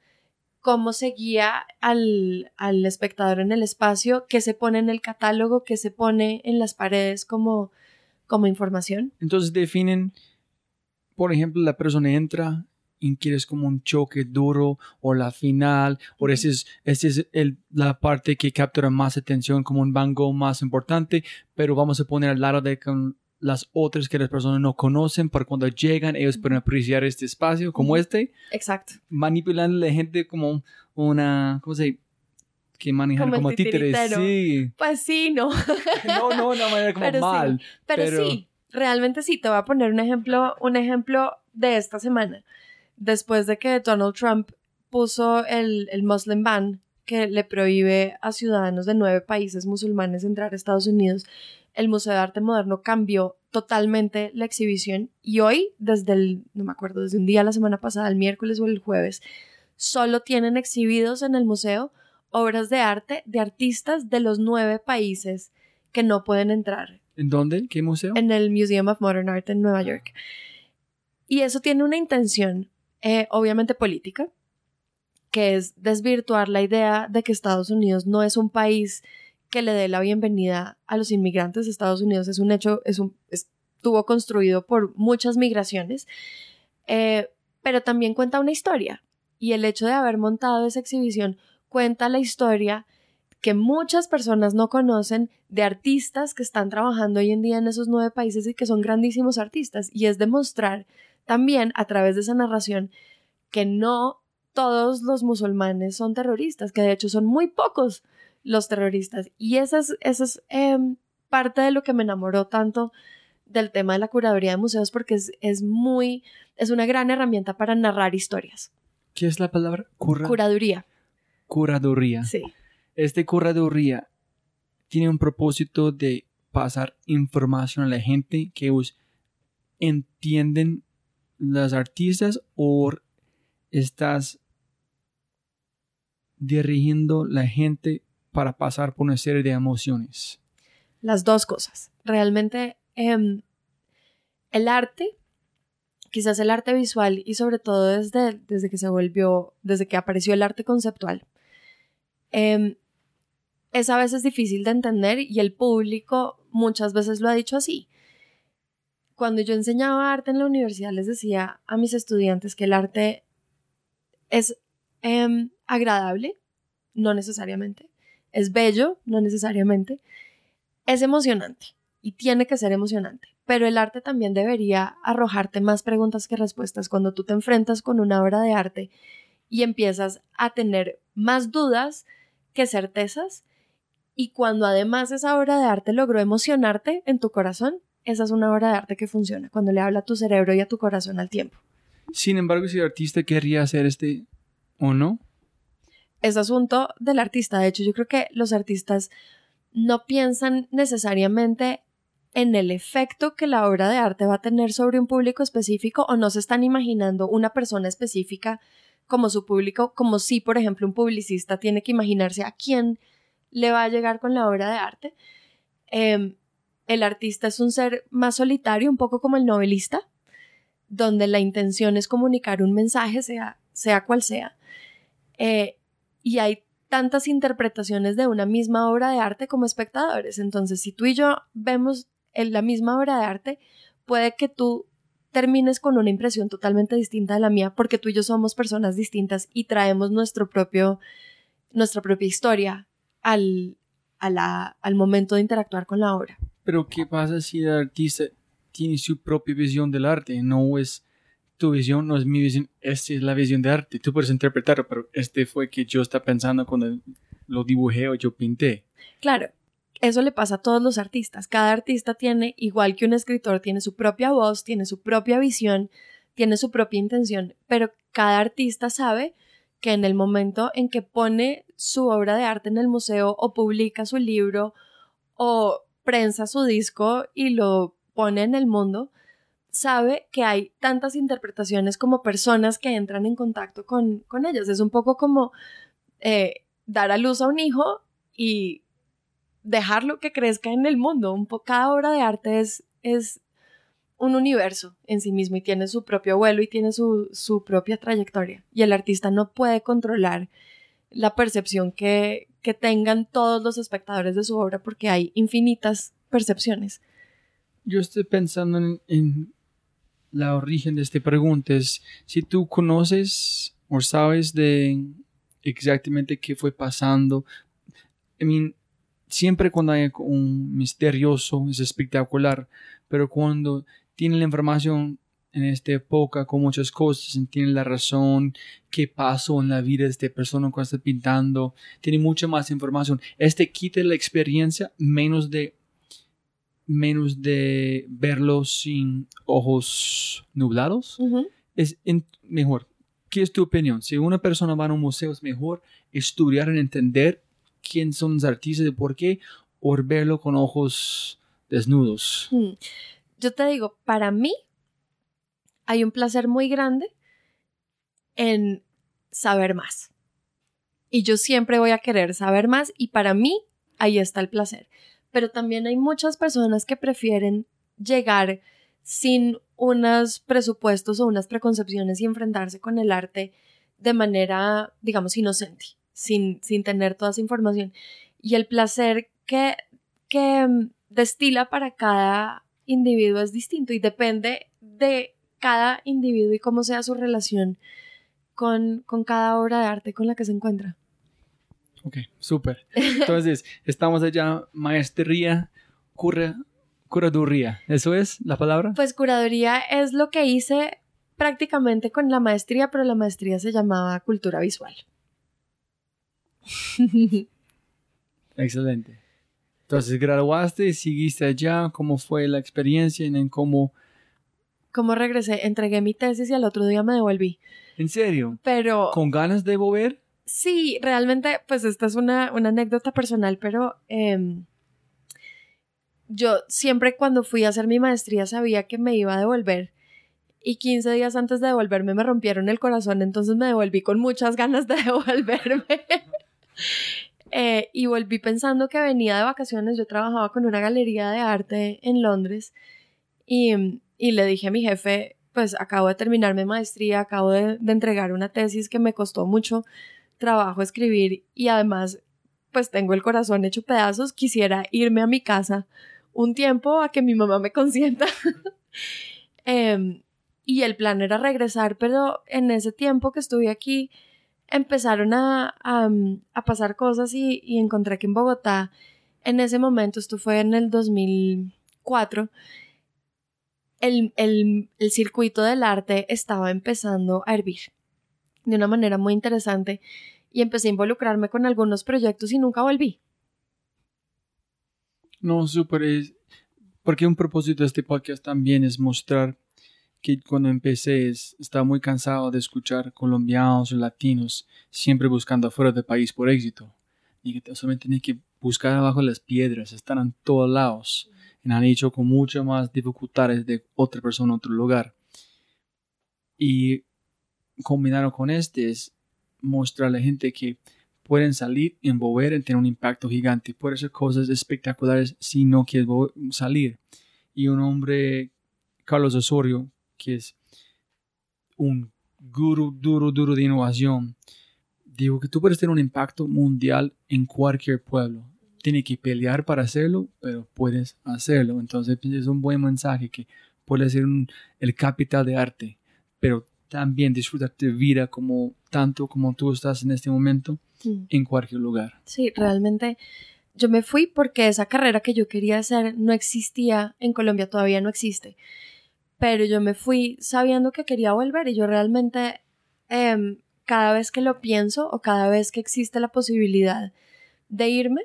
cómo se guía al, al espectador en el espacio, qué se pone en el catálogo, qué se pone en las paredes como, como información. Entonces, definen, por ejemplo, la persona entra... Inquieres como un choque duro o la final, o esa es, esa es el, la parte que captura más atención, como un Van Gogh más importante, pero vamos a poner al lado de con las otras que las personas no conocen, para cuando llegan ellos pueden apreciar este espacio como este. Exacto. Manipulando a la gente como una, ¿cómo se dice? Que manejan como, como títeres. Sí. Pues sí, no. No, no, de una manera como pero mal. Sí. Pero, pero sí, realmente sí. Te voy a poner un ejemplo, un ejemplo de esta semana. Después de que Donald Trump puso el, el Muslim ban, que le prohíbe a ciudadanos de nueve países musulmanes entrar a Estados Unidos, el Museo de Arte Moderno cambió totalmente la exhibición y hoy, desde el, no me acuerdo, desde un día la semana pasada, el miércoles o el jueves, solo tienen exhibidos en el museo obras de arte de artistas de los nueve países que no pueden entrar. ¿En dónde? ¿Qué museo? En el Museum of Modern Art en Nueva York. Y eso tiene una intención. Eh, obviamente política, que es desvirtuar la idea de que Estados Unidos no es un país que le dé la bienvenida a los inmigrantes. Estados Unidos es un hecho, es un, estuvo construido por muchas migraciones, eh, pero también cuenta una historia, y el hecho de haber montado esa exhibición cuenta la historia que muchas personas no conocen de artistas que están trabajando hoy en día en esos nueve países y que son grandísimos artistas, y es demostrar también a través de esa narración que no todos los musulmanes son terroristas, que de hecho son muy pocos los terroristas. Y esa es, esa es eh, parte de lo que me enamoró tanto del tema de la curaduría de museos, porque es, es, muy, es una gran herramienta para narrar historias. ¿Qué es la palabra? Cura... Curaduría. Curaduría. Sí. Este curaduría tiene un propósito de pasar información a la gente que ellos entienden las artistas, o estás dirigiendo la gente para pasar por una serie de emociones. Las dos cosas. Realmente eh, el arte, quizás el arte visual y sobre todo desde, desde que se volvió, desde que apareció el arte conceptual, eh, es a veces difícil de entender y el público muchas veces lo ha dicho así. Cuando yo enseñaba arte en la universidad, les decía a mis estudiantes que el arte es eh, agradable, no necesariamente, es bello, no necesariamente, es emocionante y tiene que ser emocionante, pero el arte también debería arrojarte más preguntas que respuestas. Cuando tú te enfrentas con una obra de arte y empiezas a tener más dudas que certezas, y cuando además esa obra de arte logró emocionarte en tu corazón, esa es una obra de arte que funciona, cuando le habla a tu cerebro y a tu corazón al tiempo. Sin embargo, si el artista querría hacer este o no, es asunto del artista. De hecho, yo creo que los artistas no piensan necesariamente en el efecto que la obra de arte va a tener sobre un público específico, o no se están imaginando una persona específica como su público, como si, por ejemplo, un publicista tiene que imaginarse a quién le va a llegar con la obra de arte. Eh, el artista es un ser más solitario, un poco como el novelista, donde la intención es comunicar un mensaje, sea, sea cual sea. Eh, y hay tantas interpretaciones de una misma obra de arte como espectadores. Entonces, si tú y yo vemos en la misma obra de arte, puede que tú termines con una impresión totalmente distinta de la mía, porque tú y yo somos personas distintas y traemos nuestro propio, nuestra propia historia al, a la, al momento de interactuar con la obra. Pero ¿qué pasa si el artista tiene su propia visión del arte? No es tu visión, no es mi visión, esta es la visión de arte. Tú puedes interpretarlo, pero este fue que yo estaba pensando cuando lo dibujé o yo pinté. Claro. Eso le pasa a todos los artistas. Cada artista tiene, igual que un escritor, tiene su propia voz, tiene su propia visión, tiene su propia intención, pero cada artista sabe que en el momento en que pone su obra de arte en el museo o publica su libro o prensa su disco y lo pone en el mundo, sabe que hay tantas interpretaciones como personas que entran en contacto con, con ellas. Es un poco como eh, dar a luz a un hijo y dejarlo que crezca en el mundo. Un po- cada obra de arte es, es un universo en sí mismo y tiene su propio vuelo y tiene su, su propia trayectoria, y el artista no puede controlar la percepción que, que tengan todos los espectadores de su obra, porque hay infinitas percepciones. Yo estoy pensando en, en la origen de esta pregunta, es si tú conoces o sabes de exactamente qué fue pasando. I mean, siempre cuando hay un misterioso es espectacular, pero cuando tienen la información en esta época con muchas cosas, tienen la razón, qué pasó en la vida de esta persona cuando está pintando, tienen mucha más información. Este quita la experiencia menos de, menos de verlo sin ojos nublados. Uh-huh. Es en, mejor. ¿Qué es tu opinión? Si una persona va a un museo, es mejor estudiar y entender quién son los artistas y por qué, o verlo con ojos desnudos. Hmm. Yo te digo, para mí hay un placer muy grande en saber más. Y yo siempre voy a querer saber más, y para mí ahí está el placer. Pero también hay muchas personas que prefieren llegar sin unos presupuestos o unas preconcepciones y enfrentarse con el arte de manera, digamos, inocente. Sin, sin tener toda esa información, y el placer que, que destila para cada individuo es distinto y depende de cada individuo y cómo sea su relación con, con cada obra de arte con la que se encuentra. Ok, súper. Entonces, estamos allá, maestría, cura, curaduría, ¿eso es la palabra? Pues curaduría es lo que hice prácticamente con la maestría, pero la maestría se llamaba cultura visual. Excelente. Entonces, graduaste, seguiste allá. ¿Cómo fue la experiencia? ¿En cómo? ¿Cómo regresé? Entregué mi tesis y al otro día me devolví. ¿En serio? Pero ¿con ganas de volver? Sí, realmente, pues esta es una, una anécdota personal, pero eh, yo siempre cuando fui a hacer mi maestría sabía que me iba a devolver. Y quince días antes de devolverme me rompieron el corazón, entonces me devolví con muchas ganas de devolverme. eh, y volví pensando que venía de vacaciones. Yo trabajaba con una galería de arte en Londres y, y le dije a mi jefe, pues acabo de terminar mi maestría, acabo de, de entregar una tesis que me costó mucho trabajo escribir y además pues tengo el corazón hecho pedazos, quisiera irme a mi casa un tiempo a que mi mamá me consienta. eh, Y el plan era regresar, pero en ese tiempo que estuve aquí empezaron a, a, a pasar cosas y, y encontré que en Bogotá, en ese momento, esto fue en el dos mil cuatro, el, el, el circuito del arte estaba empezando a hervir de una manera muy interesante y empecé a involucrarme con algunos proyectos y nunca volví. No, súper. Porque un propósito de este podcast también es mostrar que cuando empecé estaba muy cansado de escuchar colombianos o latinos siempre buscando afuera del país por éxito. Y que solamente tienen que buscar abajo de las piedras, están en todos lados. Y han hecho con muchas más dificultades de otra persona en otro lugar. Y combinado con este es mostrar a la gente que pueden salir en volver a tener un impacto gigante. Puede ser cosas espectaculares si no quieres salir. Y un hombre, Carlos Osorio, que es un gurú duro, duro de innovación, dijo que tú puedes tener un impacto mundial en cualquier pueblo. Tienes que pelear para hacerlo, pero puedes hacerlo. Entonces es un buen mensaje que puede ser un, el capital de arte, pero también disfrutar tu vida como tanto como tú estás en este momento, sí, en cualquier lugar. Sí, realmente yo me fui porque esa carrera que yo quería hacer no existía en Colombia, todavía no existe, pero yo me fui sabiendo que quería volver y yo realmente eh, cada vez que lo pienso o cada vez que existe la posibilidad de irme,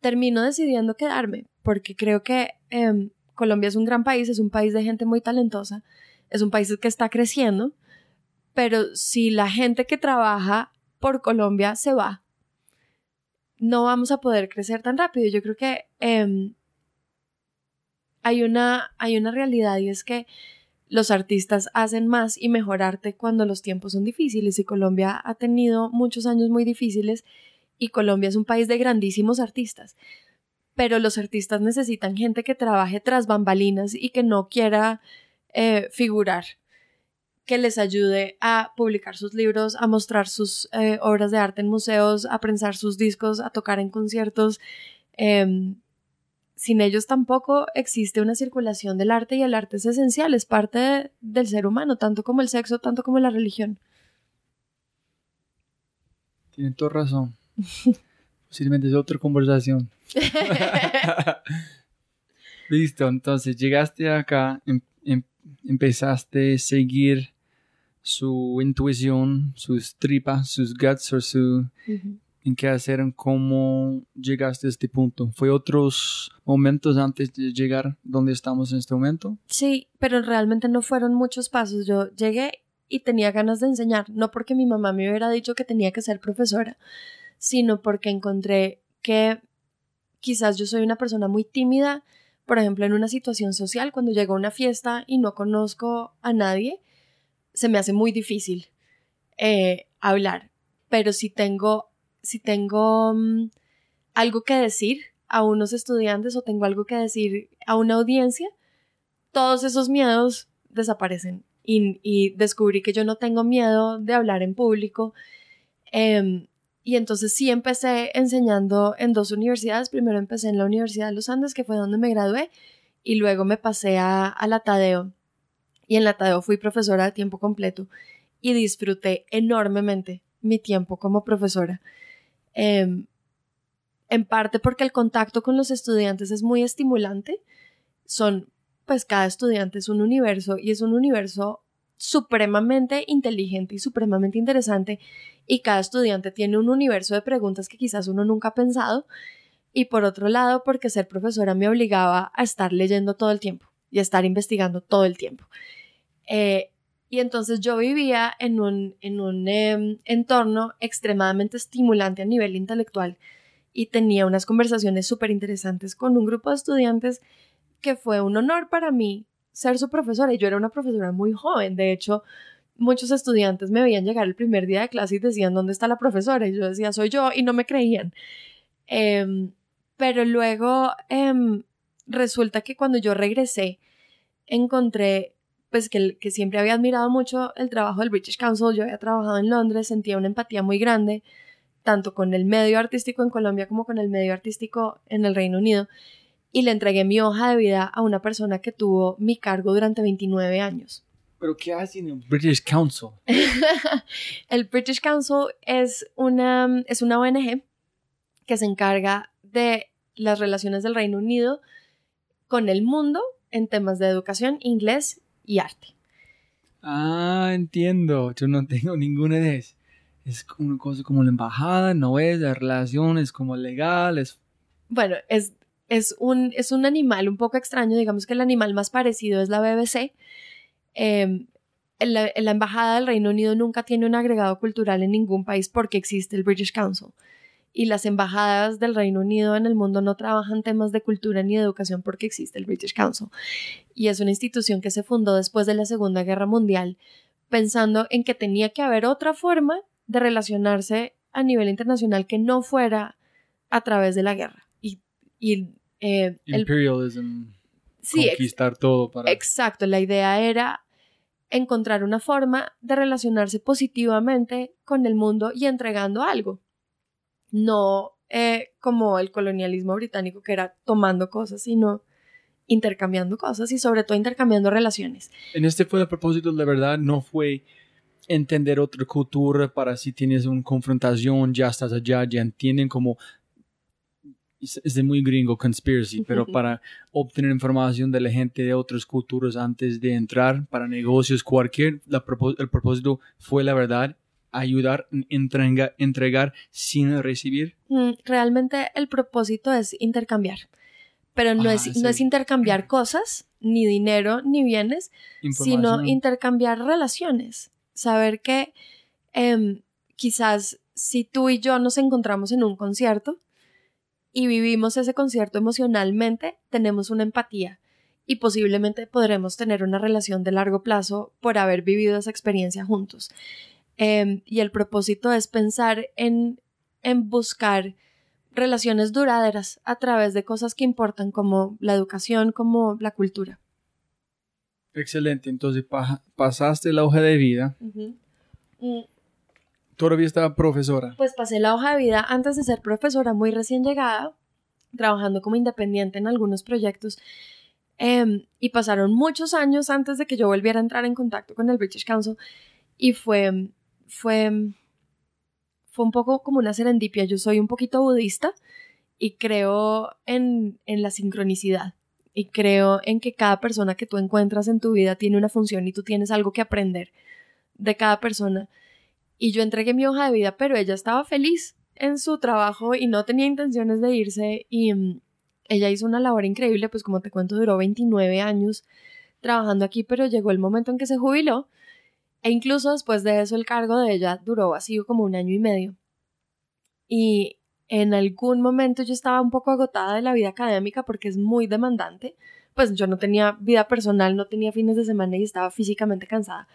termino decidiendo quedarme porque creo que eh, Colombia es un gran país, es un país de gente muy talentosa, es un país que está creciendo. Pero si la gente que trabaja por Colombia se va, no vamos a poder crecer tan rápido. Yo creo que eh, hay una, hay una realidad y es que los artistas hacen más y mejor arte cuando los tiempos son difíciles. Y Colombia ha tenido muchos años muy difíciles y Colombia es un país de grandísimos artistas. Pero los artistas necesitan gente que trabaje tras bambalinas y que no quiera eh, figurar, que les ayude a publicar sus libros, a mostrar sus eh, obras de arte en museos, a prensar sus discos, a tocar en conciertos. Eh, sin ellos tampoco existe una circulación del arte y el arte es esencial, es parte de, del ser humano, tanto como el sexo, tanto como la religión. Tienen toda razón. Posiblemente es otra conversación. Listo, entonces llegaste acá, em, em, empezaste a seguir su intuición, sus tripas, sus guts, o su, uh-huh, en qué hacer, en cómo llegaste a este punto. ¿Fue otros momentos antes de llegar donde estamos en este momento? Sí, pero realmente no fueron muchos pasos. Yo llegué y tenía ganas de enseñar, no porque mi mamá me hubiera dicho que tenía que ser profesora, sino porque encontré que quizás yo soy una persona muy tímida. Por ejemplo, en una situación social, cuando llego a una fiesta y no conozco a nadie, se me hace muy difícil eh, hablar. Pero si tengo, si tengo um, algo que decir a unos estudiantes o tengo algo que decir a una audiencia, todos esos miedos desaparecen. Y, y descubrí que yo no tengo miedo de hablar en público. Eh, Y entonces sí empecé enseñando en dos universidades. Primero empecé en la Universidad de los Andes, que fue donde me gradué, y luego me pasé a, a la Tadeo. Y en la Tadeo fui profesora de tiempo completo y disfruté enormemente mi tiempo como profesora. Eh, en parte porque el contacto con los estudiantes es muy estimulante. Son, pues cada estudiante es un universo y es un universo supremamente inteligente y supremamente interesante, y cada estudiante tiene un universo de preguntas que quizás uno nunca ha pensado. Y por otro lado, porque ser profesora me obligaba a estar leyendo todo el tiempo y a estar investigando todo el tiempo, eh, y entonces yo vivía en un, en un eh, entorno extremadamente estimulante a nivel intelectual y tenía unas conversaciones súper interesantes con un grupo de estudiantes que fue un honor para mí ser su profesora. Y yo era una profesora muy joven, de hecho muchos estudiantes me veían llegar el primer día de clase y decían, ¿dónde está la profesora? Y yo decía, soy yo, y no me creían. Eh, pero luego eh, resulta que cuando yo regresé encontré pues que, que siempre había admirado mucho el trabajo del British Council. Yo había trabajado en Londres, sentía una empatía muy grande tanto con el medio artístico en Colombia como con el medio artístico en el Reino Unido. Y le entregué mi hoja de vida a una persona que tuvo mi cargo durante veintinueve años. ¿Pero qué hace en el British Council? El British Council es una, es una O N G que se encarga de las relaciones del Reino Unido con el mundo en temas de educación, inglés y arte. Ah, entiendo. Yo no tengo ninguna de esas. Es una cosa como la embajada, no es, la relación es como legal, es... Bueno, es... Es un, es un animal un poco extraño, digamos que el animal más parecido es la B B C. Eh, en la, en la Embajada del Reino Unido nunca tiene un agregado cultural en ningún país porque existe el British Council. Y las embajadas del Reino Unido en el mundo no trabajan temas de cultura ni de educación porque existe el British Council. Y es una institución que se fundó después de la Segunda Guerra Mundial pensando en que tenía que haber otra forma de relacionarse a nivel internacional que no fuera a través de la guerra. Y, y eh, imperialism, el, sí, conquistar ex, todo para... Exacto, la idea era encontrar una forma de relacionarse positivamente con el mundo y entregando algo. No eh, como el colonialismo británico, que era tomando cosas, sino intercambiando cosas y sobre todo intercambiando relaciones. En este fue el propósito, la verdad, no fue entender otra cultura para si tienes una confrontación, ya estás allá, ya entienden como... Es de muy gringo, conspiracy, pero para obtener información de la gente de otras culturas antes de entrar, para negocios, cualquier, la propós- el propósito fue, la verdad, ayudar, entrega- entregar sin recibir. Realmente el propósito es intercambiar, pero no, ah, es, sí. no es intercambiar cosas, ni dinero, ni bienes, sino intercambiar relaciones. Saber que eh, quizás si tú y yo nos encontramos en un concierto y vivimos ese concierto emocionalmente, tenemos una empatía y posiblemente podremos tener una relación de largo plazo por haber vivido esa experiencia juntos. Eh, y el propósito es pensar en, en buscar relaciones duraderas a través de cosas que importan, como la educación, como la cultura. Excelente, entonces pa- pasaste la hoja de vida. Uh-huh. Mm. ¿Todavía estaba profesora? Pues pasé la hoja de vida antes de ser profesora, muy recién llegada, trabajando como independiente en algunos proyectos, eh, y pasaron muchos años antes de que yo volviera a entrar en contacto con el British Council, y fue, fue, fue un poco como una serendipia. Yo soy un poquito budista y creo en, en la sincronicidad, y creo en que cada persona que tú encuentras en tu vida tiene una función y tú tienes algo que aprender de cada persona. Y yo entregué mi hoja de vida, pero ella estaba feliz en su trabajo y no tenía intenciones de irse, y um, ella hizo una labor increíble, pues como te cuento, duró veintinueve años trabajando aquí, pero llegó el momento en que se jubiló, e incluso después de eso el cargo de ella duró vacío como un año y medio. Y en algún momento yo estaba un poco agotada de la vida académica porque es muy demandante, pues yo no tenía vida personal, no tenía fines de semana y estaba físicamente cansada,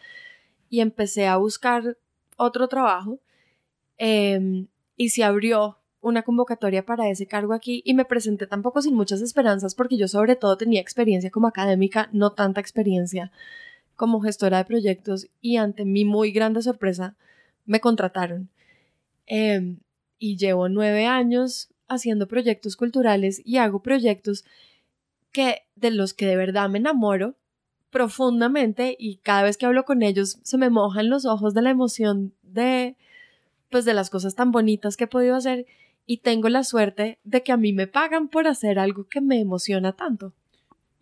y empecé a buscar otro trabajo, eh, y se abrió una convocatoria para ese cargo aquí, y me presenté tampoco sin muchas esperanzas porque yo sobre todo tenía experiencia como académica, no tanta experiencia como gestora de proyectos, y ante mi muy grande sorpresa me contrataron, eh, y llevo nueve años haciendo proyectos culturales y hago proyectos que, de los que de verdad me enamoro profundamente, y cada vez que hablo con ellos se me mojan los ojos de la emoción de, pues, de las cosas tan bonitas que he podido hacer, y tengo la suerte de que a mí me pagan por hacer algo que me emociona tanto.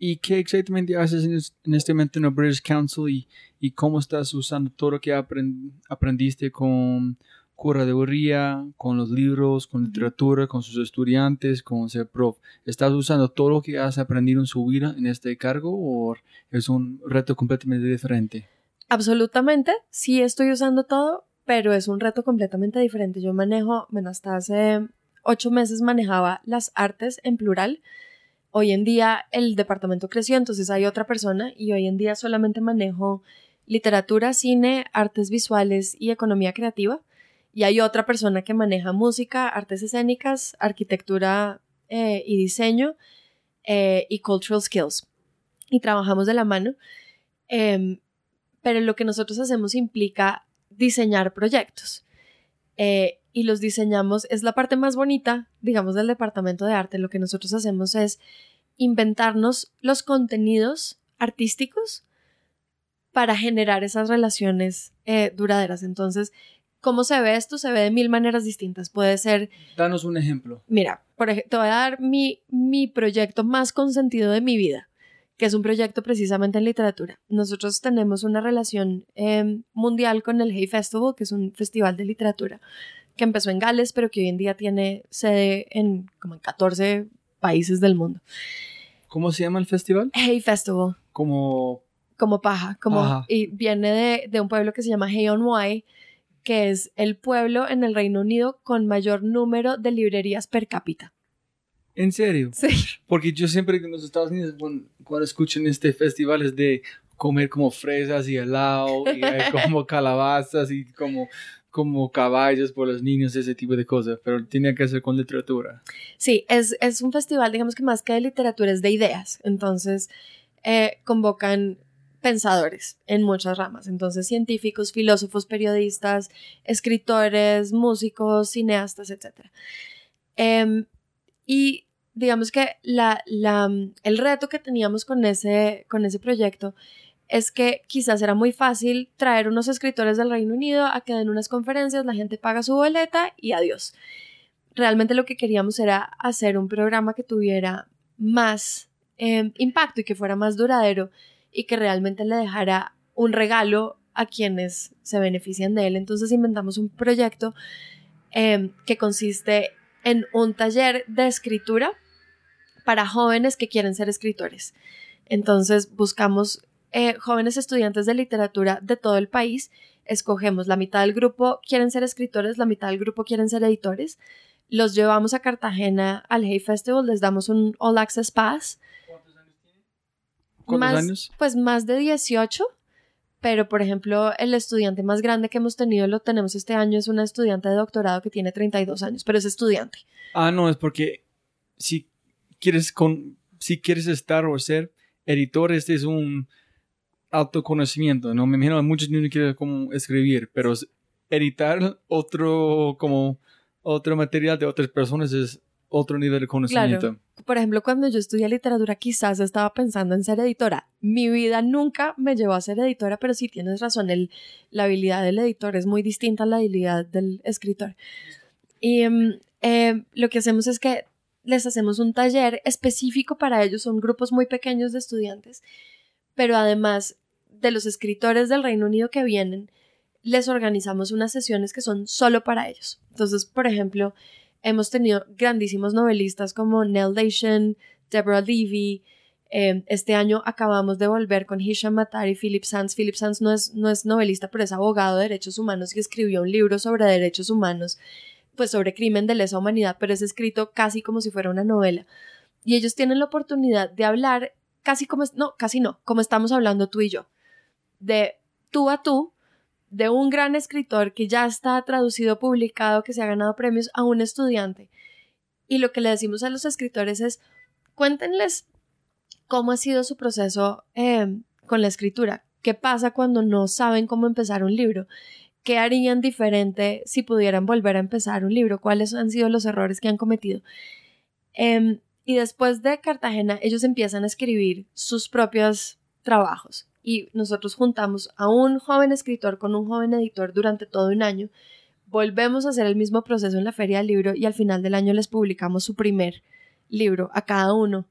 ¿Y qué exactamente haces en, en este momento en el British Council, y, y cómo estás usando todo lo que aprend, aprendiste con curaduría, con los libros, con literatura, con sus estudiantes, con ser prof? ¿Estás usando todo lo que has aprendido en su vida en este cargo, o es un reto completamente diferente? Absolutamente, sí estoy usando todo, pero es un reto completamente diferente. Yo manejo, bueno, hasta hace ocho meses manejaba las artes en plural. Hoy en día el departamento creció, entonces hay otra persona, y hoy en día solamente manejo literatura, cine, artes visuales y economía creativa. Y hay otra persona que maneja música, artes escénicas, arquitectura eh, y diseño, eh, y cultural skills. Y trabajamos de la mano. Eh, pero lo que nosotros hacemos implica diseñar proyectos. Eh, y los diseñamos, es la parte más bonita, digamos, del departamento de arte. Lo que nosotros hacemos es inventarnos los contenidos artísticos para generar esas relaciones eh, duraderas. Entonces, ¿cómo se ve esto? Se ve de mil maneras distintas. Puede ser... Danos un ejemplo. Mira, por ej- te voy a dar mi, mi proyecto más consentido de mi vida, que es un proyecto precisamente en literatura. Nosotros tenemos una relación eh, mundial con el Hay Festival, que es un festival de literatura que empezó en Gales, pero que hoy en día tiene sede en como en catorce países del mundo. ¿Cómo se llama el festival? Hay Festival. Como... Como paja. Como, paja. Y viene de, de un pueblo que se llama Hay-on-Wye, que es el pueblo en el Reino Unido con mayor número de librerías per cápita. ¿En serio? Sí. Porque yo siempre en los Estados Unidos, bueno, cuando escuchan este festival es de comer como fresas y helado, y hay como calabazas y como como caballos por los niños, ese tipo de cosas, pero tiene que hacer con literatura. Sí, es, es un festival, digamos que más que de literatura es de ideas, entonces eh, convocan pensadores en muchas ramas, entonces científicos, filósofos, periodistas, escritores, músicos, cineastas, etcétera. Eh, y digamos que la, la, el reto que teníamos con ese, con ese proyecto es que quizás era muy fácil traer unos escritores del Reino Unido a que den unas conferencias, la gente paga su boleta y adiós. Realmente lo que queríamos era hacer un programa que tuviera más eh, impacto y que fuera más duradero y que realmente le dejara un regalo a quienes se benefician de él. Entonces inventamos un proyecto eh, que consiste en un taller de escritura para jóvenes que quieren ser escritores. Entonces buscamos... Eh, jóvenes estudiantes de literatura de todo el país, escogemos la mitad del grupo quieren ser escritores, la mitad del grupo quieren ser editores, los llevamos a Cartagena al Hay Festival, les damos un All Access Pass. ¿Cuántos años tienen? ¿Cuántos más, años? Pues más de dieciocho, pero por ejemplo el estudiante más grande que hemos tenido, lo tenemos este año, es una estudiante de doctorado que tiene treinta y dos años, pero es estudiante. Ah, no, es porque si quieres, con, si quieres estar o ser editor, este es un... autoconocimiento, ¿no? Me imagino que muchos niños quieren como escribir, pero editar otro, como otro material de otras personas es otro nivel de conocimiento. Claro. Por ejemplo, cuando yo estudié literatura quizás estaba pensando en ser editora. Mi vida nunca me llevó a ser editora, pero sí tienes razón, el, la habilidad del editor es muy distinta a la habilidad del escritor. Y eh, lo que hacemos es que les hacemos un taller específico para ellos, son grupos muy pequeños de estudiantes, pero además de los escritores del Reino Unido que vienen, les organizamos unas sesiones que son solo para ellos. Entonces, por ejemplo, hemos tenido grandísimos novelistas como Nell Dation, Deborah Levy. Eh, este año acabamos de volver con Hisham Matar y Philip Sands. Philip Sands no es, no es novelista, pero es abogado de derechos humanos que escribió un libro sobre derechos humanos, pues sobre crimen de lesa humanidad, pero es escrito casi como si fuera una novela. Y ellos tienen la oportunidad de hablar casi como, no, casi no, como estamos hablando tú y yo, de tú a tú, de un gran escritor que ya está traducido, publicado, que se ha ganado premios, a un estudiante. Y lo que le decimos a los escritores es, cuéntenles cómo ha sido su proceso eh, con la escritura, qué pasa cuando no saben cómo empezar un libro, qué harían diferente si pudieran volver a empezar un libro, cuáles han sido los errores que han cometido. Eh, Y después de Cartagena, ellos empiezan a escribir sus propios trabajos. Y nosotros juntamos a un joven escritor con un joven editor durante todo un año. Volvemos a hacer el mismo proceso en la Feria del Libro y al final del año les publicamos su primer libro a cada uno.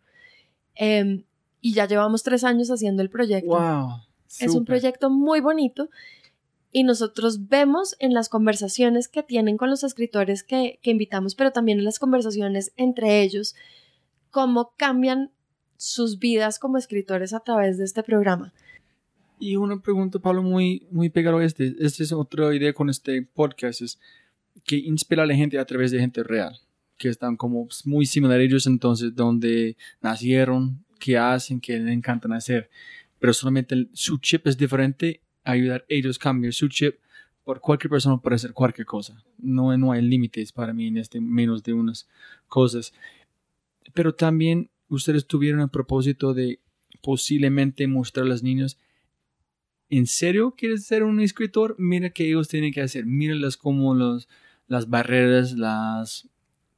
Eh, y ya llevamos tres años haciendo el proyecto. Wow, es un proyecto muy bonito. Y nosotros vemos en las conversaciones que tienen con los escritores que, que invitamos, pero también en las conversaciones entre ellos, cómo cambian sus vidas como escritores a través de este programa. Y una pregunta, Pablo, muy, muy pegada a este. Esta es otra idea con este podcast, es que inspira a la gente a través de gente real, que están como muy similares a ellos, entonces, donde nacieron, qué hacen, qué les encantan hacer. Pero solamente el, su chip es diferente, ayudar a ellos a cambiar su chip por cualquier persona para hacer cualquier cosa. No, no hay límites para mí en este, menos de unas cosas. Pero también ustedes tuvieron el propósito de posiblemente mostrar a los niños, ¿en serio quieres ser un escritor? Mira qué ellos tienen que hacer, míralas como los, las barreras, las,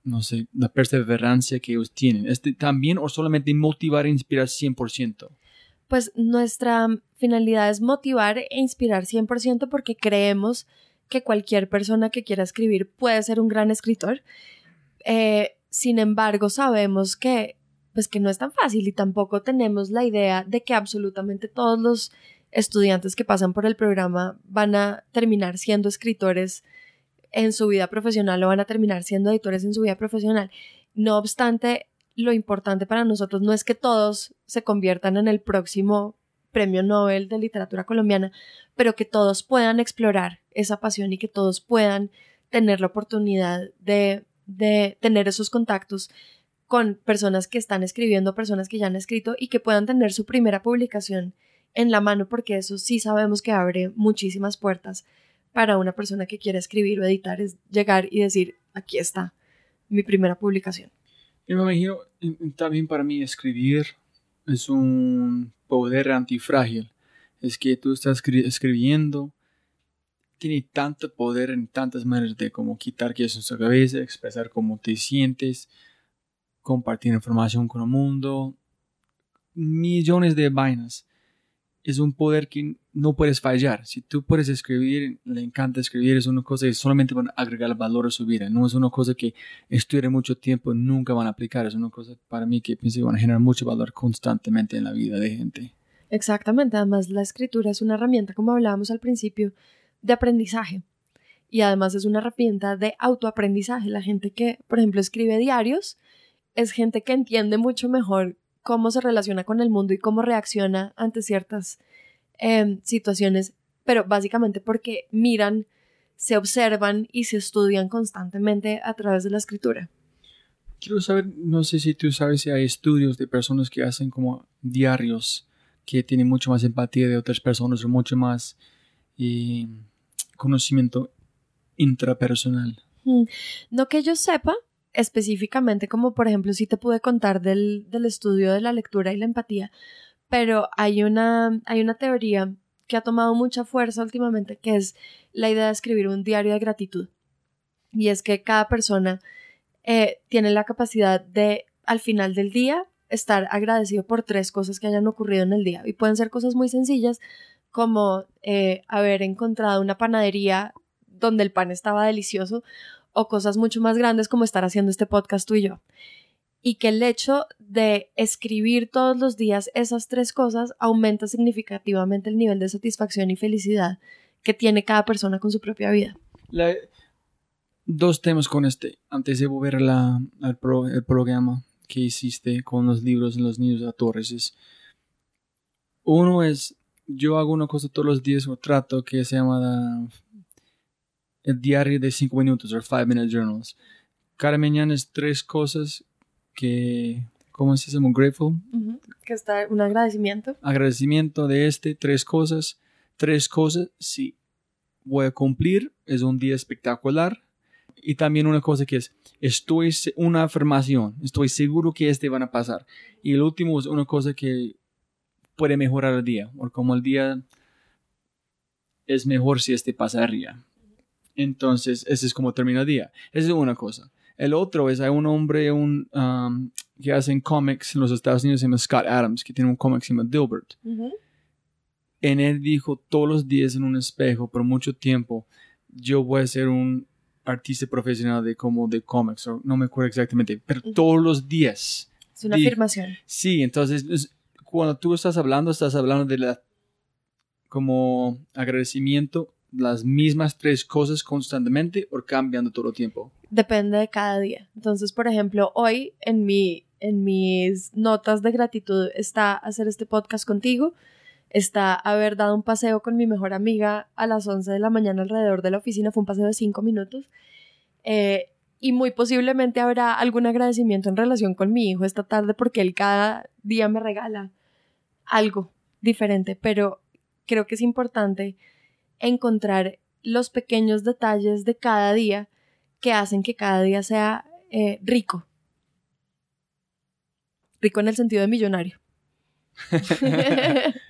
no sé, la perseverancia que ellos tienen. Este, ¿también o solamente motivar e inspirar cien por ciento? Pues nuestra finalidad es motivar e inspirar cien por ciento porque creemos que cualquier persona que quiera escribir puede ser un gran escritor. Eh... Sin embargo, sabemos que, pues que no es tan fácil y tampoco tenemos la idea de que absolutamente todos los estudiantes que pasan por el programa van a terminar siendo escritores en su vida profesional o van a terminar siendo editores en su vida profesional. No obstante, lo importante para nosotros no es que todos se conviertan en el próximo premio Nobel de literatura colombiana, pero que todos puedan explorar esa pasión y que todos puedan tener la oportunidad de... de tener esos contactos con personas que están escribiendo, personas que ya han escrito y que puedan tener su primera publicación en la mano, porque eso sí sabemos que abre muchísimas puertas para una persona que quiera escribir o editar es llegar y decir, aquí está mi primera publicación. Yo me imagino, también para mí escribir es un poder antifrágil. Es que tú estás escri- escribiendo, tiene tanto poder en tantas maneras de como quitar que es en su cabeza, expresar cómo te sientes, compartir información con el mundo, millones de vainas. Es un poder que no puedes fallar. Si tú puedes escribir, le encanta escribir, es una cosa que solamente van a agregar valor a su vida. No es una cosa que estudie mucho tiempo, nunca van a aplicar. Es una cosa para mí que pienso que van a generar mucho valor constantemente en la vida de gente. Exactamente. Además, la escritura es una herramienta, como hablábamos al principio, de aprendizaje. Y además es una herramienta de autoaprendizaje. La gente que, por ejemplo, escribe diarios es gente que entiende mucho mejor cómo se relaciona con el mundo y cómo reacciona ante ciertas eh, situaciones, pero básicamente porque miran, se observan y se estudian constantemente a través de la escritura. Quiero saber, no sé si tú sabes si hay estudios de personas que hacen como diarios, que tienen mucho más empatía de otras personas o mucho más eh, conocimiento intrapersonal. Hmm. No que yo sepa, específicamente, como por ejemplo sí te pude contar del, del estudio de la lectura y la empatía, pero hay una, hay una teoría que ha tomado mucha fuerza últimamente, que es la idea de escribir un diario de gratitud, y es que cada persona eh, tiene la capacidad de al final del día estar agradecido por tres cosas que hayan ocurrido en el día, y pueden ser cosas muy sencillas como eh, haber encontrado una panadería donde el pan estaba delicioso, o cosas mucho más grandes como estar haciendo este podcast tú y yo. Y que el hecho de escribir todos los días esas tres cosas aumenta significativamente el nivel de satisfacción y felicidad que tiene cada persona con su propia vida. La, dos temas con este, antes de volver a la, al pro, el programa que hiciste con los libros en los niños a Torres. Es, uno es, yo hago una cosa todos los días, o trato, que se llama... La, el diario de cinco minutos o five minute journals. Cada mañana es tres cosas que, ¿cómo se llama? Grateful. Uh-huh. Que está un agradecimiento. Agradecimiento de este, tres cosas. Tres cosas, sí, voy a cumplir, es un día espectacular. Y también una cosa que es, estoy, una afirmación, estoy seguro que este van a pasar. Y el último es una cosa que puede mejorar el día, o como el día es mejor si este pasaría. Entonces, ese es como termina el día. Esa es una cosa. El otro es, hay un hombre un, um, que hace cómics en los Estados Unidos, se llama Scott Adams, que tiene un cómic que se llama Dilbert. Uh-huh. En él dijo todos los días en un espejo, por mucho tiempo, yo voy a ser un artista profesional de como de cómics, o no me acuerdo exactamente, pero uh-huh. Todos los días. Es una dijo, afirmación. Sí, entonces, es, cuando tú estás hablando, estás hablando de la, como agradecimiento, las mismas tres cosas constantemente o cambiando todo el tiempo. Depende de cada día. Entonces, por ejemplo, hoy en, mi, en mis notas de gratitud está hacer este podcast contigo, está haber dado un paseo con mi mejor amiga a las once de la mañana alrededor de la oficina, fue un paseo de cinco minutos, eh, y muy posiblemente habrá algún agradecimiento en relación con mi hijo esta tarde porque él cada día me regala algo diferente, pero creo que es importante encontrar los pequeños detalles de cada día que hacen que cada día sea eh, rico. Rico en el sentido de millonario.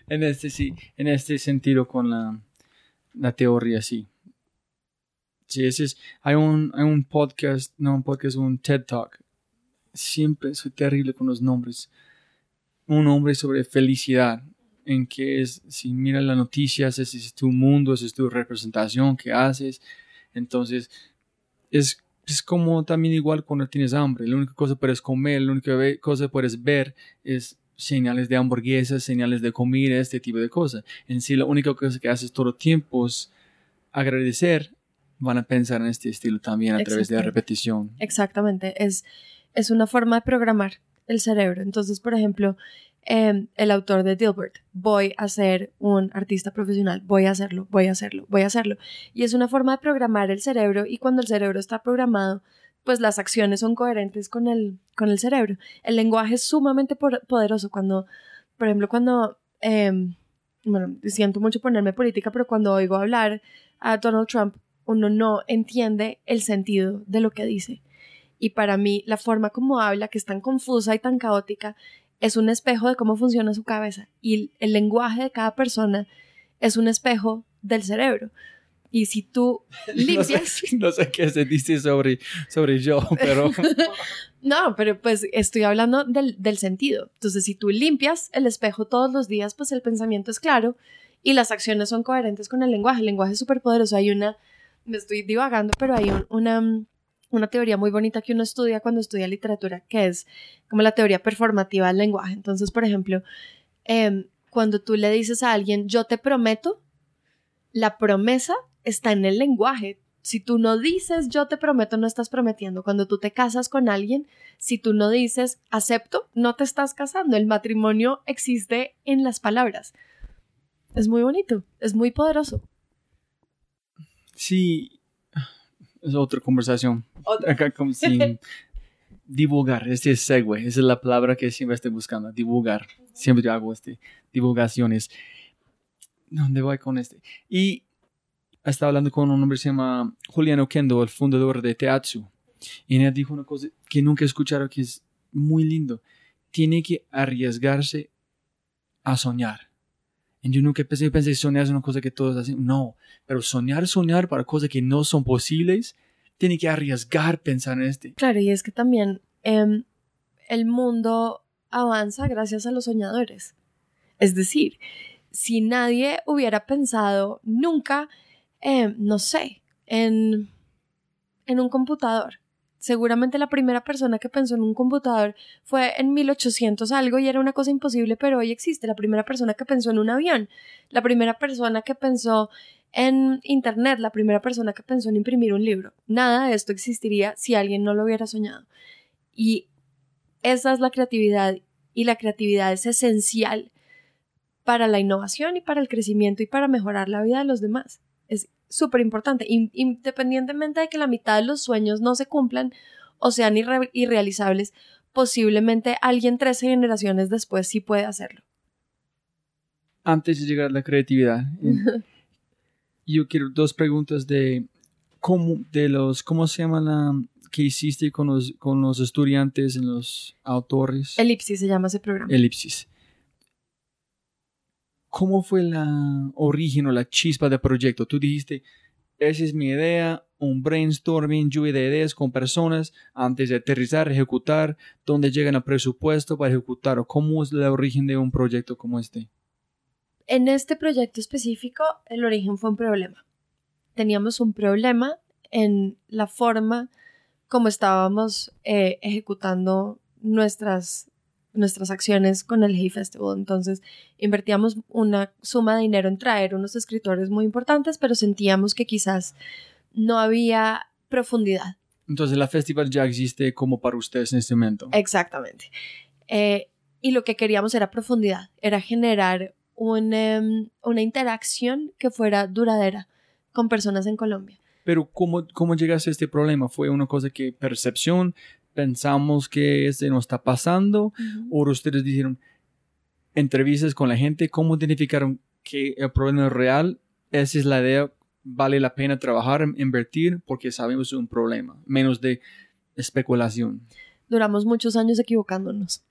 En este sí, en este sentido con la, la teoría sí. Sí, ese es, hay un, hay un podcast, no un podcast, un TED Talk. Siempre soy terrible con los nombres. Un hombre sobre felicidad. En que es, si miras las noticias, ese es tu mundo, esa es tu representación que haces. Entonces, es, es como también igual cuando tienes hambre. La única cosa que puedes comer, la única ve- cosa que puedes ver es señales de hamburguesas, señales de comida, este tipo de cosas. En sí, la única cosa que haces todo el tiempo es agradecer. Van a pensar en este estilo también a través de la repetición. Exactamente. Es, es una forma de programar el cerebro. Entonces, por ejemplo... Eh, el autor de Dilbert, voy a ser un artista profesional, voy a hacerlo, voy a hacerlo, voy a hacerlo. Y es una forma de programar el cerebro, y cuando el cerebro está programado, pues las acciones son coherentes con el, con el cerebro. El lenguaje es sumamente por, poderoso. Cuando, por ejemplo, cuando, eh, bueno, siento mucho ponerme política, pero cuando oigo hablar a Donald Trump, uno no entiende el sentido de lo que dice. Y para mí, la forma como habla, que es tan confusa y tan caótica, es un espejo de cómo funciona su cabeza. Y el lenguaje de cada persona es un espejo del cerebro. Y si tú limpias... No sé, no sé qué se dice sobre, sobre yo, pero... No, pero pues estoy hablando del, del sentido. Entonces, si tú limpias el espejo todos los días, pues el pensamiento es claro y las acciones son coherentes con el lenguaje. El lenguaje es súper poderoso. Hay una... Me estoy divagando, pero hay un, una, una teoría muy bonita que uno estudia cuando estudia literatura, que es como la teoría performativa del lenguaje. Entonces, por ejemplo, eh, cuando tú le dices a alguien, yo te prometo, la promesa está en el lenguaje. Si tú no dices yo te prometo, no estás prometiendo. Cuando tú te casas con alguien, si tú no dices acepto, no te estás casando. El matrimonio existe en las palabras. Es muy bonito, es muy poderoso. Sí, es otra conversación. ¿Otra? Acá como sin divulgar, este es segue, esa es la palabra que siempre estoy buscando, divulgar. Siempre yo hago este, divulgaciones. ¿Dónde voy con este? Y... estaba hablando con un hombre que se llama Julián Oquendo, el fundador de Teatsu. Y él dijo una cosa que nunca escucharon, que es muy lindo. Tiene que arriesgarse a soñar. Y yo nunca pensé, pensé soñar es una cosa que todos hacen. No, pero soñar, soñar para cosas que no son posibles, tiene que arriesgar pensar en este. Claro, y es que también eh, el mundo avanza gracias a los soñadores. Es decir, si nadie hubiera pensado nunca... Eh, no sé, en, en un computador. Seguramente la primera persona que pensó en un computador fue en mil ochocientos algo y era una cosa imposible, pero hoy existe. La primera persona que pensó en un avión, la primera persona que pensó en internet, la primera persona que pensó en imprimir un libro. Nada de esto existiría si alguien no lo hubiera soñado. Y esa es la creatividad, y la creatividad es esencial para la innovación y para el crecimiento y para mejorar la vida de los demás. Es súper importante, independientemente de que la mitad de los sueños no se cumplan o sean irre- irrealizables, posiblemente alguien trece generaciones después sí puede hacerlo. Antes de llegar a la creatividad, yo quiero dos preguntas de cómo, de los, ¿cómo se llama la que hiciste con los, con los estudiantes en los autores? Elipsis se llama ese programa. Elipsis. ¿Cómo fue la origen o la chispa del proyecto? Tú dijiste, esa es mi idea, un brainstorming, lluvia de ideas con personas antes de aterrizar, ejecutar, dónde llegan al presupuesto para ejecutar, o cómo es la origen de un proyecto como este. En este proyecto específico, el origen fue un problema. Teníamos un problema en la forma como estábamos eh, ejecutando nuestras... nuestras acciones con el Hay Festival. Entonces invertíamos una suma de dinero en traer unos escritores muy importantes, pero sentíamos que quizás no había profundidad. Entonces la festival ya existe como para ustedes en este momento. Exactamente. Eh, y lo que queríamos era profundidad, era generar un, um, una interacción que fuera duradera con personas en Colombia. Pero ¿cómo, cómo llegaste a este problema? ¿Fue una cosa que percepción? Pensamos que este nos está pasando, uh-huh. O ustedes dijeron entrevistas con la gente, ¿cómo identificaron que el problema es real? Esa es la idea, vale la pena trabajar, invertir, porque sabemos que es un problema, menos de especulación. Duramos muchos años equivocándonos.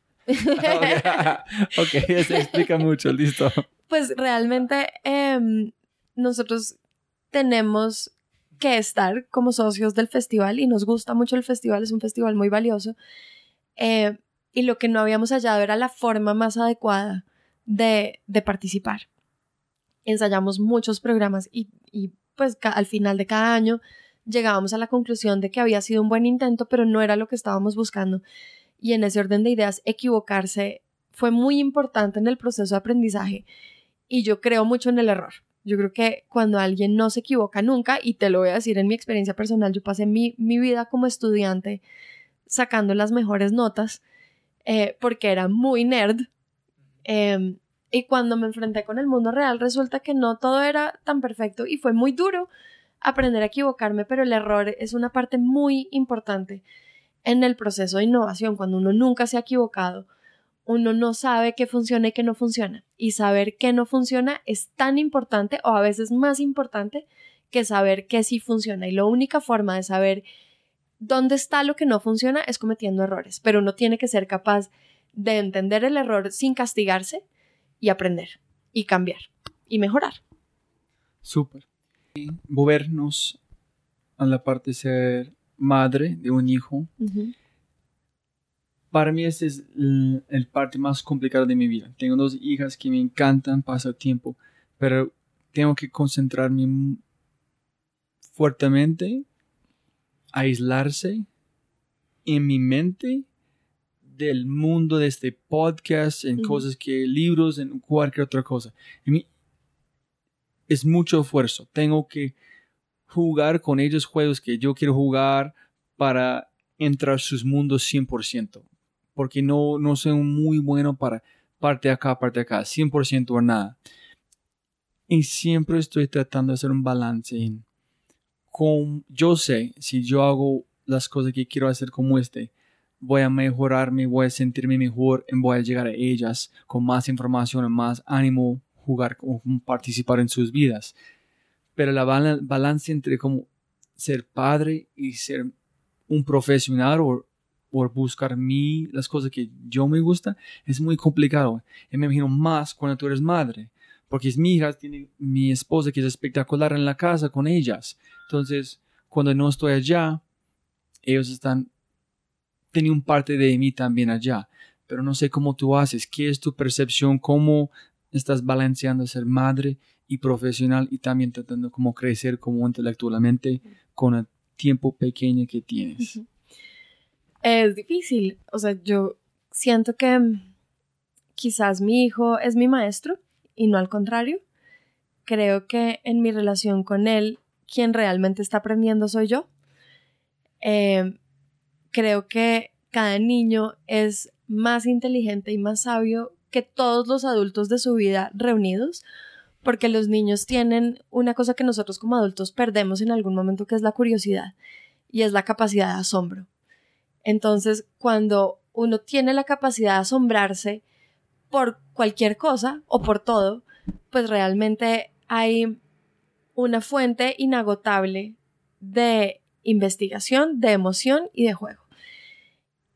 Ok, eso explica mucho, listo. Pues realmente eh, nosotros tenemos... que estar como socios del festival y nos gusta mucho el festival, es un festival muy valioso eh, y lo que no habíamos hallado era la forma más adecuada de, de participar. Ensayamos muchos programas y, y pues ca- al final de cada año llegábamos a la conclusión de que había sido un buen intento, pero no era lo que estábamos buscando, y en ese orden de ideas equivocarse fue muy importante en el proceso de aprendizaje, y yo creo mucho en el error. Yo creo que cuando alguien no se equivoca nunca, y te lo voy a decir en mi experiencia personal, yo pasé mi, mi vida como estudiante sacando las mejores notas eh, porque era muy nerd eh, y cuando me enfrenté con el mundo real resulta que no todo era tan perfecto y fue muy duro aprender a equivocarme, pero el error es una parte muy importante en el proceso de innovación. Cuando uno nunca se ha equivocado, uno no sabe qué funciona y qué no funciona. Y saber qué no funciona es tan importante, o a veces más importante, que saber qué sí funciona. Y la única forma de saber dónde está lo que no funciona es cometiendo errores. Pero uno tiene que ser capaz de entender el error sin castigarse y aprender y cambiar y mejorar. Súper. Y movernos a la parte de ser madre de un hijo. Uh-huh. Para mí este es el, el parte más complicada de mi vida. Tengo dos hijas que me encantan, paso tiempo, pero tengo que concentrarme fuertemente, aislarse en mi mente del mundo de este podcast, en uh-huh. cosas que libros, en cualquier otra cosa. En mí, es mucho esfuerzo. Tengo que jugar con ellos juegos que yo quiero jugar para entrar a sus mundos cien por ciento. Porque no, no soy muy bueno para parte de acá, parte de acá, cien por ciento o nada. Y siempre estoy tratando de hacer un balance. En con, yo sé, si yo hago las cosas que quiero hacer como este, voy a mejorarme, voy a sentirme mejor, voy a llegar a ellas con más información, más ánimo, jugar o participar en sus vidas. Pero la bal- balance entre como ser padre y ser un profesional o, o buscar mí, las cosas que yo me gusta, es muy complicado. Y me imagino más cuando tú eres madre, porque es mi hija, tiene mi esposa que es espectacular en la casa con ellas. Entonces, cuando no estoy allá, ellos están... tenía un parte de mí también allá, pero no sé cómo tú haces, qué es tu percepción, cómo estás balanceando ser madre y profesional y también tratando como crecer como intelectualmente con el tiempo pequeño que tienes. Uh-huh. Es difícil, o sea, yo siento que quizás mi hijo es mi maestro y no al contrario. Creo que en mi relación con él, quien realmente está aprendiendo soy yo. Eh... Creo que cada niño es más inteligente y más sabio que todos los adultos de su vida reunidos, porque los niños tienen una cosa que nosotros como adultos perdemos en algún momento, que es la curiosidad y es la capacidad de asombro. Entonces, cuando uno tiene la capacidad de asombrarse por cualquier cosa o por todo, pues realmente hay una fuente inagotable de investigación, de emoción y de juego.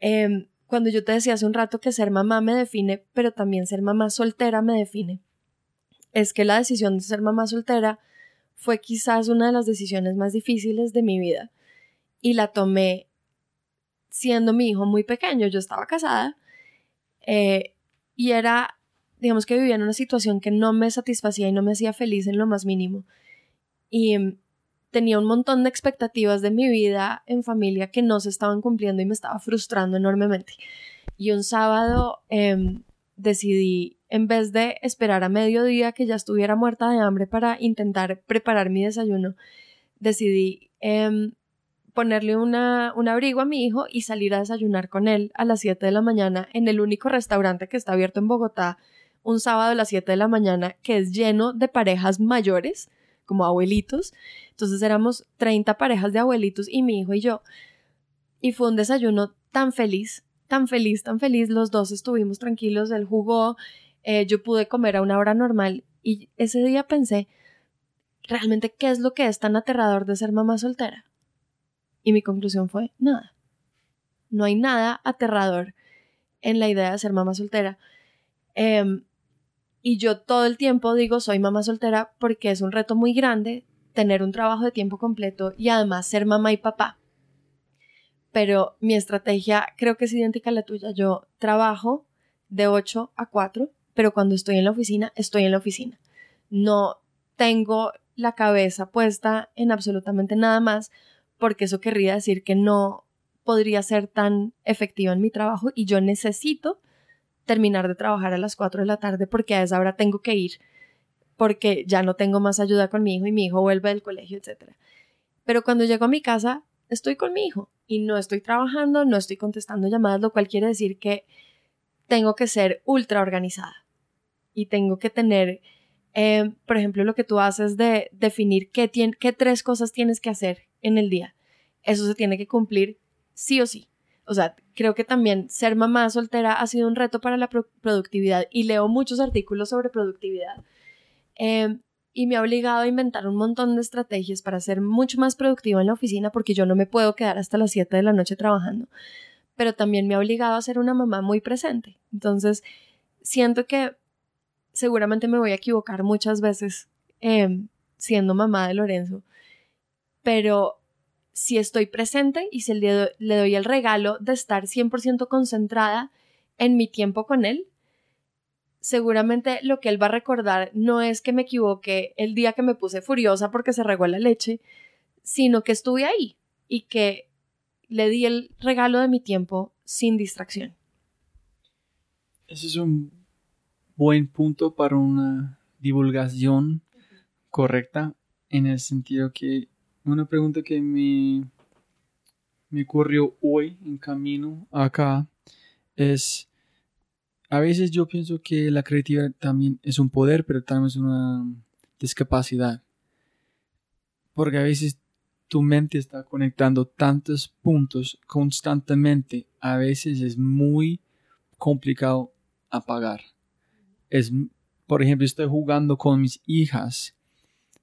Eh, cuando yo te decía hace un rato que ser mamá me define, pero también ser mamá soltera me define, es que la decisión de ser mamá soltera fue quizás una de las decisiones más difíciles de mi vida y la tomé siendo mi hijo muy pequeño. Yo estaba casada eh, y era, digamos que vivía en una situación que no me satisfacía y no me hacía feliz en lo más mínimo. Y tenía un montón de expectativas de mi vida en familia que no se estaban cumpliendo y me estaba frustrando enormemente. Y un sábado eh, decidí, en vez de esperar a mediodía que ya estuviera muerta de hambre para intentar preparar mi desayuno, decidí eh, ponerle una, un abrigo a mi hijo y salir a desayunar con él a las siete de la mañana en el único restaurante que está abierto en Bogotá un sábado a las siete de la mañana, que es lleno de parejas mayores, como abuelitos. Entonces éramos treinta parejas de abuelitos y mi hijo y yo. Y fue un desayuno tan feliz, tan feliz, tan feliz. Los dos estuvimos tranquilos, él jugó, eh, yo pude comer a una hora normal. Y ese día pensé, ¿realmente qué es lo que es tan aterrador de ser mamá soltera? Y mi conclusión fue, nada. No hay nada aterrador en la idea de ser mamá soltera. Eh, Y yo todo el tiempo digo soy mamá soltera porque es un reto muy grande tener un trabajo de tiempo completo y además ser mamá y papá. Pero mi estrategia creo que es idéntica a la tuya. Yo trabajo de ocho a cuatro, pero cuando estoy en la oficina, estoy en la oficina. No tengo la cabeza puesta en absolutamente nada más, porque eso querría decir que no podría ser tan efectiva en mi trabajo y yo necesito terminar de trabajar a las cuatro de la tarde porque a esa hora tengo que ir, porque ya no tengo más ayuda con mi hijo y mi hijo vuelve del colegio, etcétera. Pero cuando llego a mi casa, estoy con mi hijo y no estoy trabajando, no estoy contestando llamadas, lo cual quiere decir que tengo que ser ultra organizada y tengo que tener, eh, por ejemplo, lo que tú haces de definir qué, tiene, qué tres cosas tienes que hacer en el día. Eso se tiene que cumplir sí o sí. O sea, creo que también ser mamá soltera ha sido un reto para la pro- productividad y leo muchos artículos sobre productividad. Eh, y me ha obligado a inventar un montón de estrategias para ser mucho más productiva en la oficina, porque yo no me puedo quedar hasta las siete de la noche trabajando, pero también me ha obligado a ser una mamá muy presente. Entonces siento que seguramente me voy a equivocar muchas veces eh, siendo mamá de Lorenzo, pero si estoy presente y si le, do- le doy el regalo de estar cien por ciento concentrada en mi tiempo con él, seguramente lo que él va a recordar no es que me equivoqué el día que me puse furiosa porque se regó la leche, sino que estuve ahí y que le di el regalo de mi tiempo sin distracción. Ese es un buen punto para una divulgación correcta, en el sentido que una pregunta que me, me ocurrió hoy en camino acá es, a veces yo pienso que la creatividad también es un poder, pero también es una discapacidad, porque a veces tu mente está conectando tantos puntos constantemente, a veces es muy complicado apagar. Es, por ejemplo, estoy jugando con mis hijas.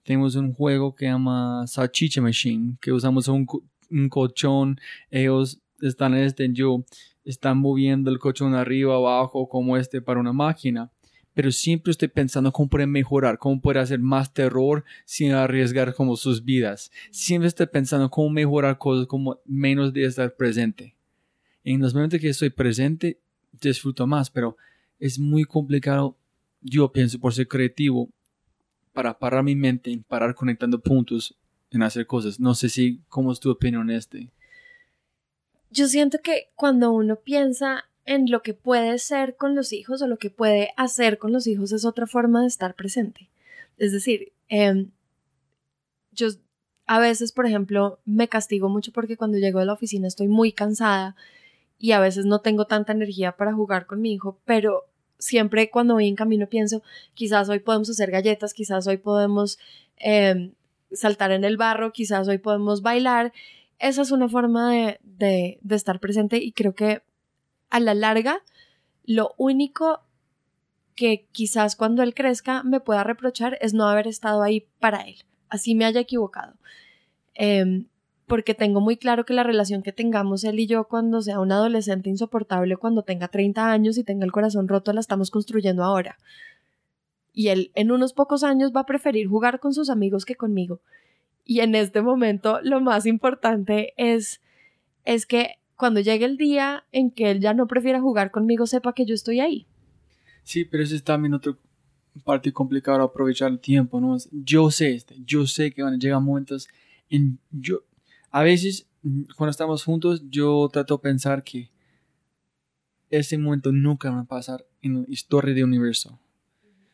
Tenemos un juego que se llama Salchicha Machine, que usamos un, un colchón. Ellos están este, yo, están moviendo el colchón arriba, abajo, como este para una máquina. Pero siempre estoy pensando cómo pueden mejorar, cómo pueden hacer más terror sin arriesgar como sus vidas. Siempre estoy pensando cómo mejorar cosas, como menos de estar presente. En los momentos que estoy presente, disfruto más, pero es muy complicado. Yo pienso, por ser creativo, para parar mi mente, parar conectando puntos en hacer cosas. No sé si, ¿cómo es tu opinión este? Yo siento que cuando uno piensa en lo que puede ser con los hijos o lo que puede hacer con los hijos, es otra forma de estar presente. Es decir, eh, yo a veces, por ejemplo, me castigo mucho porque cuando llego de la oficina estoy muy cansada y a veces no tengo tanta energía para jugar con mi hijo, pero siempre cuando voy en camino pienso, quizás hoy podemos hacer galletas, quizás hoy podemos eh, saltar en el barro, quizás hoy podemos bailar. Esa es una forma de, de, de estar presente, y creo que a la larga lo único que quizás cuando él crezca me pueda reprochar es no haber estado ahí para él, así me haya equivocado. Eh, porque tengo muy claro que la relación que tengamos él y yo cuando sea un adolescente insoportable, cuando tenga treinta años y tenga el corazón roto, la estamos construyendo ahora. Y él en unos pocos años va a preferir jugar con sus amigos que conmigo. Y en este momento lo más importante es, es que cuando llegue el día en que él ya no prefiera jugar conmigo, sepa que yo estoy ahí. Sí, pero eso es también otra parte complicada, aprovechar el tiempo, ¿no? Yo sé, este, yo sé que van a llegar momentos en... yo A veces, cuando estamos juntos, yo trato de pensar que ese momento nunca va a pasar en la historia del universo.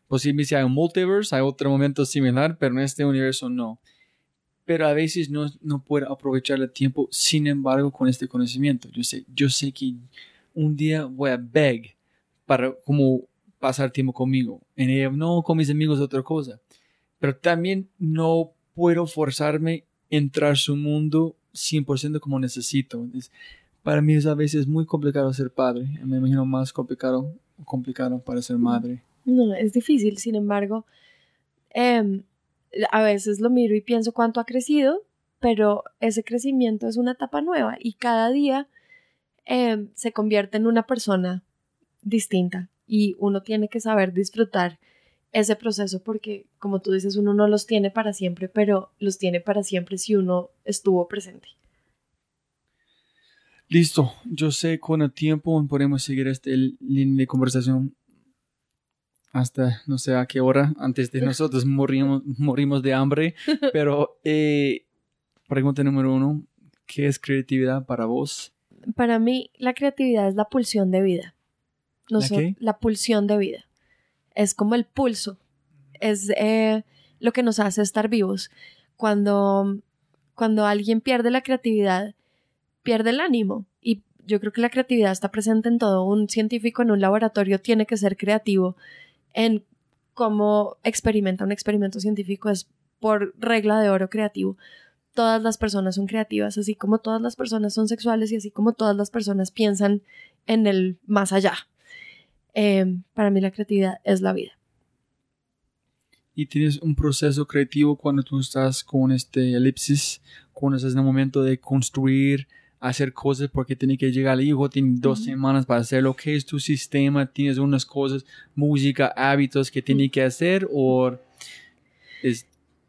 Posiblemente si hay un multiverse, hay otro momento similar, pero en este universo no. Pero a veces no, no puedo aprovechar el tiempo, sin embargo, con este conocimiento. Yo sé, yo sé que un día voy a beg para como pasar tiempo conmigo. En el, no con mis amigos, otra cosa. Pero también no puedo forzarme entrar a su mundo cien por ciento como necesito. Entonces, para mí es a veces muy complicado ser padre, me imagino más complicado, complicado para ser madre. No, es difícil, sin embargo, eh, a veces lo miro y pienso cuánto ha crecido, pero ese crecimiento es una etapa nueva y cada día eh, se convierte en una persona distinta y uno tiene que saber disfrutar ese proceso, porque como tú dices, uno no los tiene para siempre, pero los tiene para siempre si uno estuvo presente. Listo, yo sé con el tiempo podemos seguir esta línea de conversación hasta no sé a qué hora, antes de nosotros morimos, morimos de hambre, pero eh, pregunta número uno, ¿qué es creatividad para vos? Para mí la creatividad es la pulsión de vida. No ¿La so- qué? La pulsión de vida. Es como el pulso, es eh, lo que nos hace estar vivos. Cuando, cuando alguien pierde la creatividad, pierde el ánimo. Y yo creo que la creatividad está presente en todo. Un científico en un laboratorio tiene que ser creativo en cómo experimenta un experimento científico. Es por regla de oro creativo. Todas las personas son creativas, así como todas las personas son sexuales y así como todas las personas piensan en el más allá. Eh, para mí la creatividad es la vida. y tienes un proceso creativo cuando tú estás con este elipsis, cuando estás en el momento de construir, hacer cosas, porque tiene que llegar el hijo, tiene dos semanas para hacer lo que es tu sistema, tienes unas cosas, música, hábitos que tiene que hacer, o es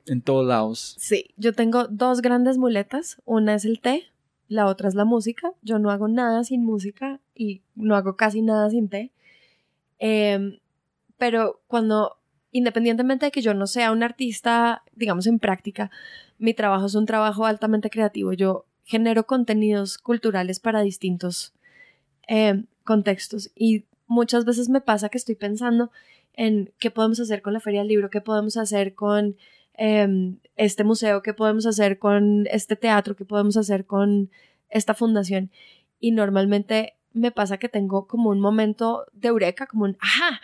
en todos lados. Sí, yo tengo dos grandes muletas, una es el té, la otra es la música. Yo no hago nada sin música y no hago casi nada sin té, eh, pero cuando... Independientemente de que yo no sea un artista, digamos, en práctica, mi trabajo es un trabajo altamente creativo. Yo genero contenidos culturales para distintos eh, contextos, y muchas veces me pasa que estoy pensando en qué podemos hacer con la Feria del Libro, qué podemos hacer con eh, este museo, qué podemos hacer con este teatro, qué podemos hacer con esta fundación. Y normalmente me pasa que tengo como un momento de eureka, como un ¡ajá!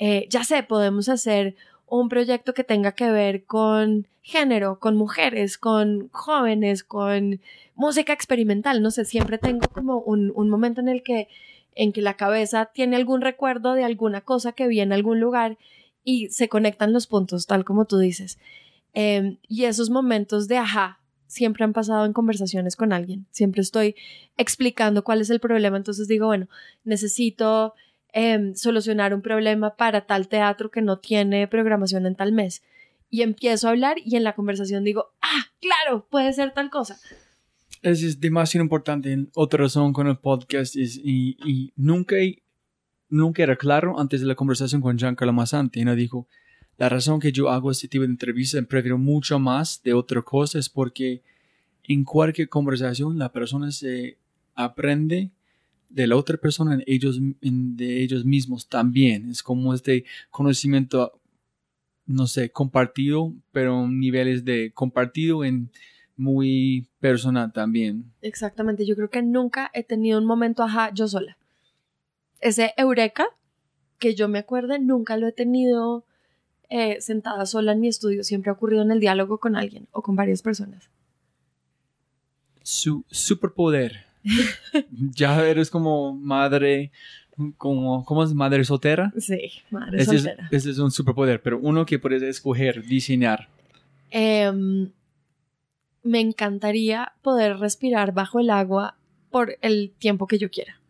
Eh, ya sé, podemos hacer un proyecto que tenga que ver con género, con mujeres, con jóvenes, con música experimental, no sé, siempre tengo como un, un momento en el que, en que la cabeza tiene algún recuerdo de alguna cosa que vi en algún lugar y se conectan los puntos, tal como tú dices. Eh, y esos momentos de ajá siempre han pasado en conversaciones con alguien, siempre estoy explicando cuál es el problema, entonces digo, bueno, necesito... Eh, solucionar un problema para tal teatro que no tiene programación en tal mes, y empiezo a hablar y en la conversación digo, ah, claro, puede ser tal cosa. Eso es demasiado importante. Otra razón con el podcast es, y, y nunca, nunca era claro antes de la conversación con Giancarlo Masanti, y nos dijo, la razón que yo hago este tipo de entrevistas, prefiero mucho más de otra cosa, es porque en cualquier conversación la persona se aprende de la otra persona, en ellos, en de ellos mismos también. Es como este conocimiento, no sé, compartido, pero niveles de compartido en muy personal también. Exactamente. Yo creo que nunca he tenido un momento ajá yo sola. Ese eureka, que yo me acuerde, nunca lo he tenido eh, sentada sola en mi estudio. Siempre ha ocurrido en el diálogo con alguien o con varias personas. Su superpoder. Ya eres como madre, como, ¿cómo es? ¿Madre soltera? Sí, madre este soltera. Ese es un superpoder, pero uno que puedes escoger, diseñar. Eh, me encantaría poder respirar bajo el agua por el tiempo que yo quiera.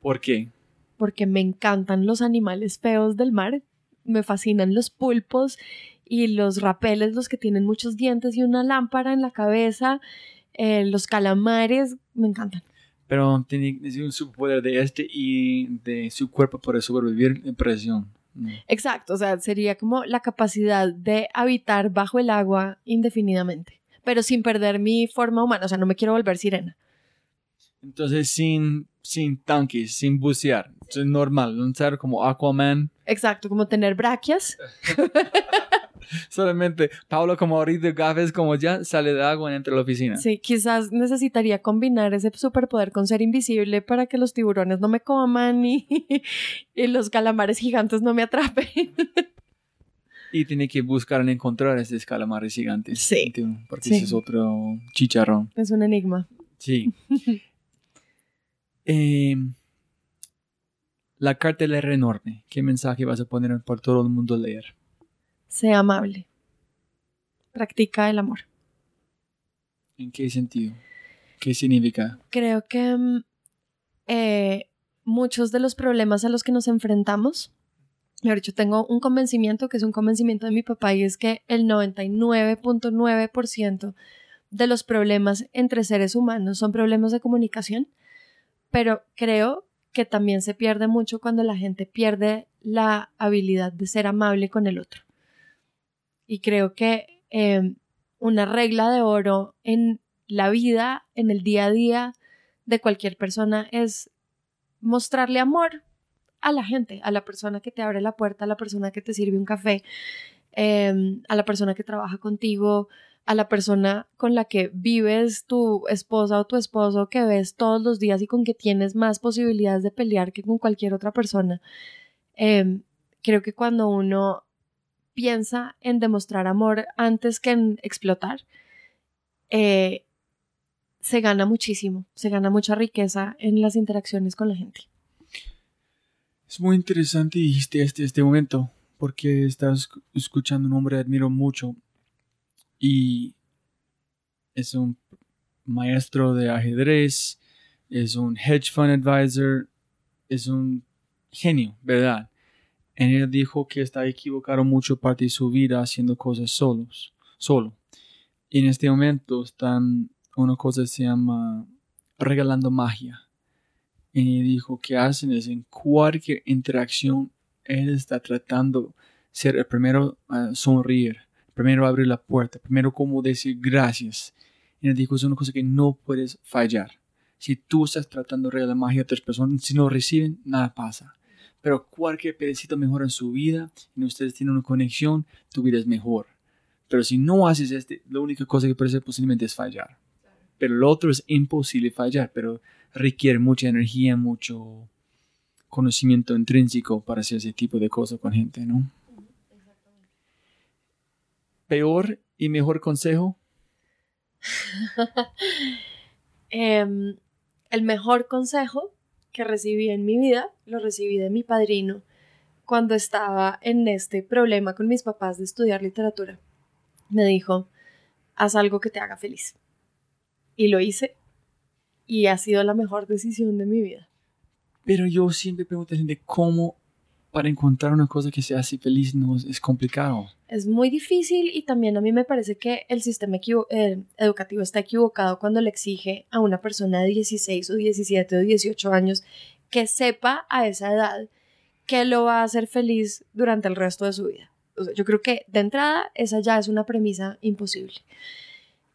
¿Por qué? Porque me encantan los animales feos del mar, me fascinan los pulpos y los rapeles, los que tienen muchos dientes y una lámpara en la cabeza. Eh, los calamares, me encantan. Pero tiene un superpoder de este y de su cuerpo para sobrevivir en presión. No. Exacto, o sea, sería como la capacidad de habitar bajo el agua indefinidamente, pero sin perder mi forma humana, o sea, no me quiero volver sirena. Entonces, sin, sin tanques, sin bucear, es normal, no ser como Aquaman. Exacto, como tener braquias. Solamente Paula, como ahorita gafes, como ya sale de agua entre la oficina. Sí, quizás necesitaría combinar ese superpoder con ser invisible para que los tiburones no me coman y, y los calamares gigantes no me atrapen. Y tiene que buscar en encontrar esos calamares gigantes. Sí. Porque sí, ese es otro chicharrón. Es un enigma. Sí. eh, la cartelera enorme. ¿Qué mensaje vas a poner para todo el mundo leer? Sea amable. Practica el amor. ¿En qué sentido? ¿Qué significa? Creo que eh, muchos de los problemas a los que nos enfrentamos, de hecho tengo un convencimiento, que es un convencimiento de mi papá, y es que el noventa y nueve punto nueve por ciento de los problemas entre seres humanos son problemas de comunicación, pero creo que también se pierde mucho cuando la gente pierde la habilidad de ser amable con el otro. Y creo que eh, una regla de oro en la vida, en el día a día de cualquier persona, es mostrarle amor a la gente, a la persona que te abre la puerta, a la persona que te sirve un café, eh, a la persona que trabaja contigo, a la persona con la que vives, tu esposa o tu esposo, que ves todos los días y con que tienes más posibilidades de pelear que con cualquier otra persona. Eh, creo que cuando uno piensa en demostrar amor antes que en explotar, eh, se gana muchísimo, se gana mucha riqueza en las interacciones con la gente. Es muy interesante, dijiste este, este momento, porque estaba escuchando un hombre que admiro mucho y es un maestro de ajedrez, es un hedge fund advisor, es un genio, ¿verdad? Y él dijo que estaba equivocado mucho parte de su vida haciendo cosas solos, solo. Y en este momento están una cosa que se llama regalando magia. Y dijo que hacen es en cualquier interacción él está tratando de ser el primero a sonreír, el primero a abrir la puerta, el primero como decir gracias. Y él dijo es una cosa que no puedes fallar. Si tú estás tratando de regalar magia a otras personas, si no reciben, nada pasa. Pero cualquier pedacito mejora en su vida y ustedes tienen una conexión, tu vida es mejor. Pero si no haces este, la única cosa que puede ser posiblemente es fallar. Pero lo otro es imposible fallar, pero requiere mucha energía, mucho conocimiento intrínseco para hacer ese tipo de cosas con gente, ¿no? Exactamente. ¿Peor y mejor consejo? eh, el mejor consejo que recibí en mi vida, lo recibí de mi padrino cuando estaba en este problema con mis papás de estudiar literatura. Me dijo, haz algo que te haga feliz. Y lo hice. Y ha sido la mejor decisión de mi vida. Pero yo siempre pregunto a la gente cómo para encontrar una cosa que se hace feliz no es, es complicado. Es muy difícil y también a mí me parece que el sistema equivo- eh, educativo está equivocado cuando le exige a una persona de dieciséis o diecisiete o dieciocho años que sepa a esa edad que lo va a hacer feliz durante el resto de su vida. O sea, yo creo que de entrada esa ya es una premisa imposible.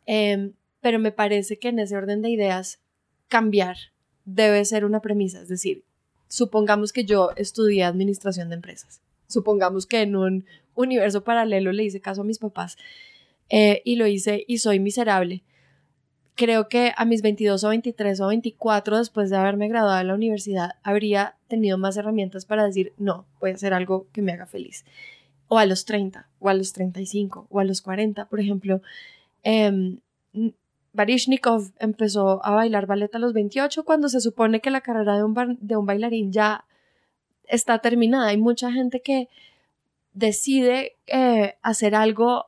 Eh, pero me parece que en ese orden de ideas cambiar debe ser una premisa, es decir, supongamos que yo estudié administración de empresas, supongamos que en un universo paralelo le hice caso a mis papás eh, y lo hice y soy miserable. Creo que a mis veintidós o veintitrés o veinticuatro, después de haberme graduado de la universidad, habría tenido más herramientas para decir, no, voy a hacer algo que me haga feliz. O a los treinta, o a los treinta y cinco, o a los cuarenta, por ejemplo, eh, Baryshnikov empezó a bailar ballet a los veintiocho cuando se supone que la carrera de un, ba- de un bailarín ya está terminada. Hay mucha gente que decide eh, hacer algo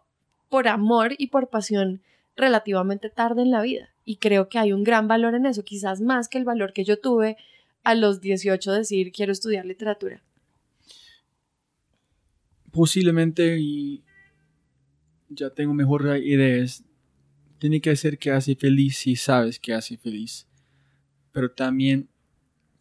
por amor y por pasión relativamente tarde en la vida. Y creo que hay un gran valor en eso, quizás más que el valor que yo tuve a los dieciocho decir quiero estudiar literatura. Posiblemente, y ya tengo mejores ideas. Tiene que ser que hace feliz si sabes que hace feliz. Pero también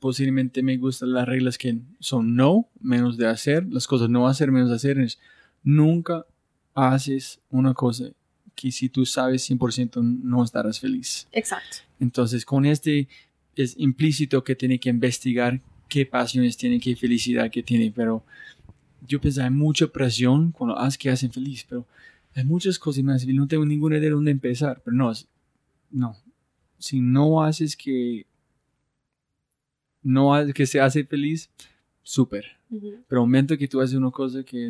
posiblemente me gustan las reglas que son no, menos de hacer. Las cosas no hacer, menos de hacer. Es, nunca haces una cosa que si tú sabes cien por ciento no estarás feliz. Exacto. Entonces con este es implícito que tiene que investigar qué pasiones tiene, qué felicidad que tiene. Pero yo pienso hay mucha presión cuando haces que hacen feliz, pero hay muchas cosas más, no tengo ninguna idea de dónde empezar, pero no, no. Si no haces que, no haces que se hace feliz, súper. Uh-huh. Pero el momento que tú haces una cosa que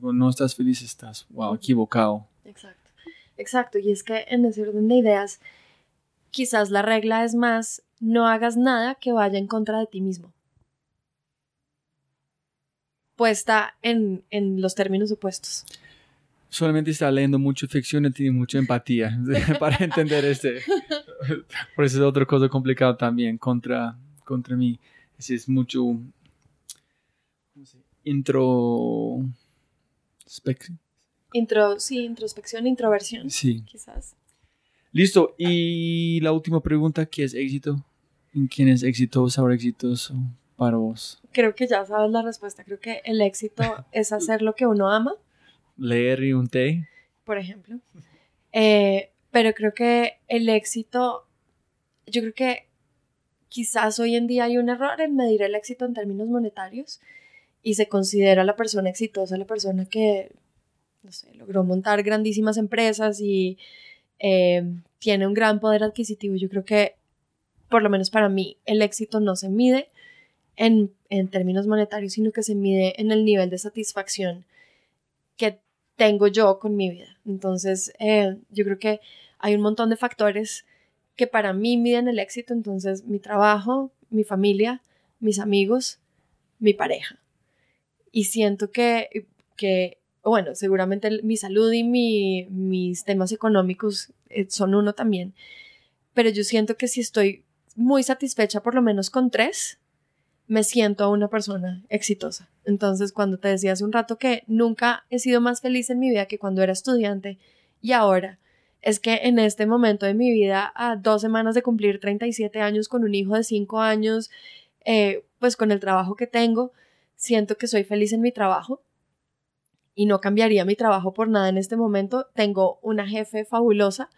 no estás feliz, estás, wow, equivocado. Exacto, exacto. Y es que en ese orden de ideas, quizás la regla es más, no hagas nada que vaya en contra de ti mismo. Puesta en, en los términos opuestos. Solamente está leyendo mucho ficción y tiene mucha empatía para entender este. Por eso es otra cosa complicada también contra, contra mí. Es, es mucho ¿cómo se dice? Intro... Spec... Intro... Sí, introspección, introversión. Sí. Quizás. Listo. Y la última pregunta, ¿qué es éxito? ¿Quién es exitoso, ahora exitoso para vos? Creo que ya sabes la respuesta. Creo que el éxito es hacer lo que uno ama. Leer y un té. Por ejemplo. Eh, pero creo que el éxito, yo creo que quizás hoy en día hay un error en medir el éxito en términos monetarios y se considera la persona exitosa, la persona que, no sé, logró montar grandísimas empresas y eh, tiene un gran poder adquisitivo. Yo creo que, por lo menos para mí, el éxito no se mide en, en términos monetarios, sino que se mide en el nivel de satisfacción que tengo yo con mi vida. Entonces, eh, yo creo que hay un montón de factores que para mí miden el éxito. Entonces, mi trabajo, mi familia, mis amigos, mi pareja. Y siento que porque, bueno, seguramente mi salud y mi, mis temas económicos son uno también, pero yo siento que si estoy muy satisfecha por lo menos con tres, me siento una persona exitosa. Entonces, cuando te decía hace un rato que nunca he sido más feliz en mi vida que cuando era estudiante y ahora, es que en este momento de mi vida, a dos semanas de cumplir treinta y siete años con un hijo de cinco años, eh, pues con el trabajo que tengo, siento que soy feliz en mi trabajo y no cambiaría mi trabajo por nada en este momento. Tengo una jefe fabulosa,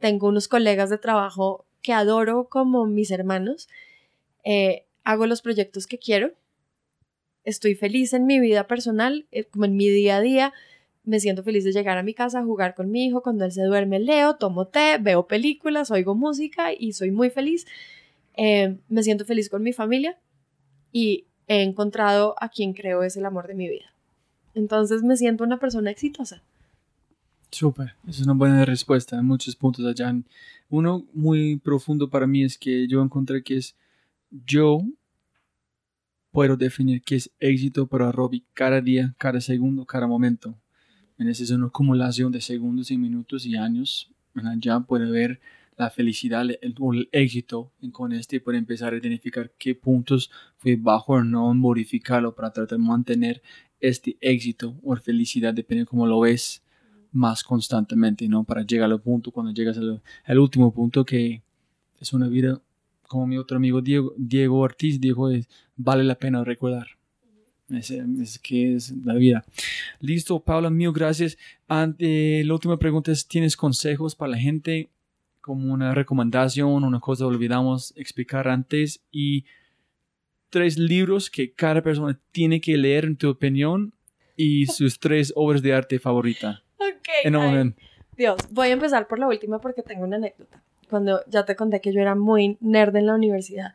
tengo unos colegas de trabajo que adoro como mis hermanos, eh, hago los proyectos que quiero, estoy feliz en mi vida personal, como en mi día a día, me siento feliz de llegar a mi casa, a jugar con mi hijo, cuando él se duerme leo, tomo té, veo películas, oigo música y soy muy feliz, eh, me siento feliz con mi familia y he encontrado a quien creo es el amor de mi vida. Entonces me siento una persona exitosa. Súper, es una buena respuesta en muchos puntos allá. Uno muy profundo para mí es que yo encontré que es yo puedo definir qué es éxito para Robbie cada día, cada segundo, cada momento. En esa es una acumulación de segundos y minutos y años. Ya puede ver la felicidad o el éxito con este y puede empezar a identificar qué puntos fue bajo o no modificarlo para tratar de mantener este éxito o felicidad, depende de cómo lo ves, más constantemente, ¿no? Para llegar al punto, cuando llegas al, al último punto, que es una vida. Como mi otro amigo Diego, Diego Ortiz dijo, es, vale la pena recordar. Es, es que es la vida. Listo, Paula, mil gracias. Ante, la última pregunta es, ¿tienes consejos para la gente? Como una recomendación, una cosa que olvidamos explicar antes. Y tres libros que cada persona tiene que leer, en tu opinión, y sus tres obras de arte favorita. Ok. En un momento. Dios, voy a empezar por la última porque tengo una anécdota. Cuando ya te conté que yo era muy nerd en la universidad.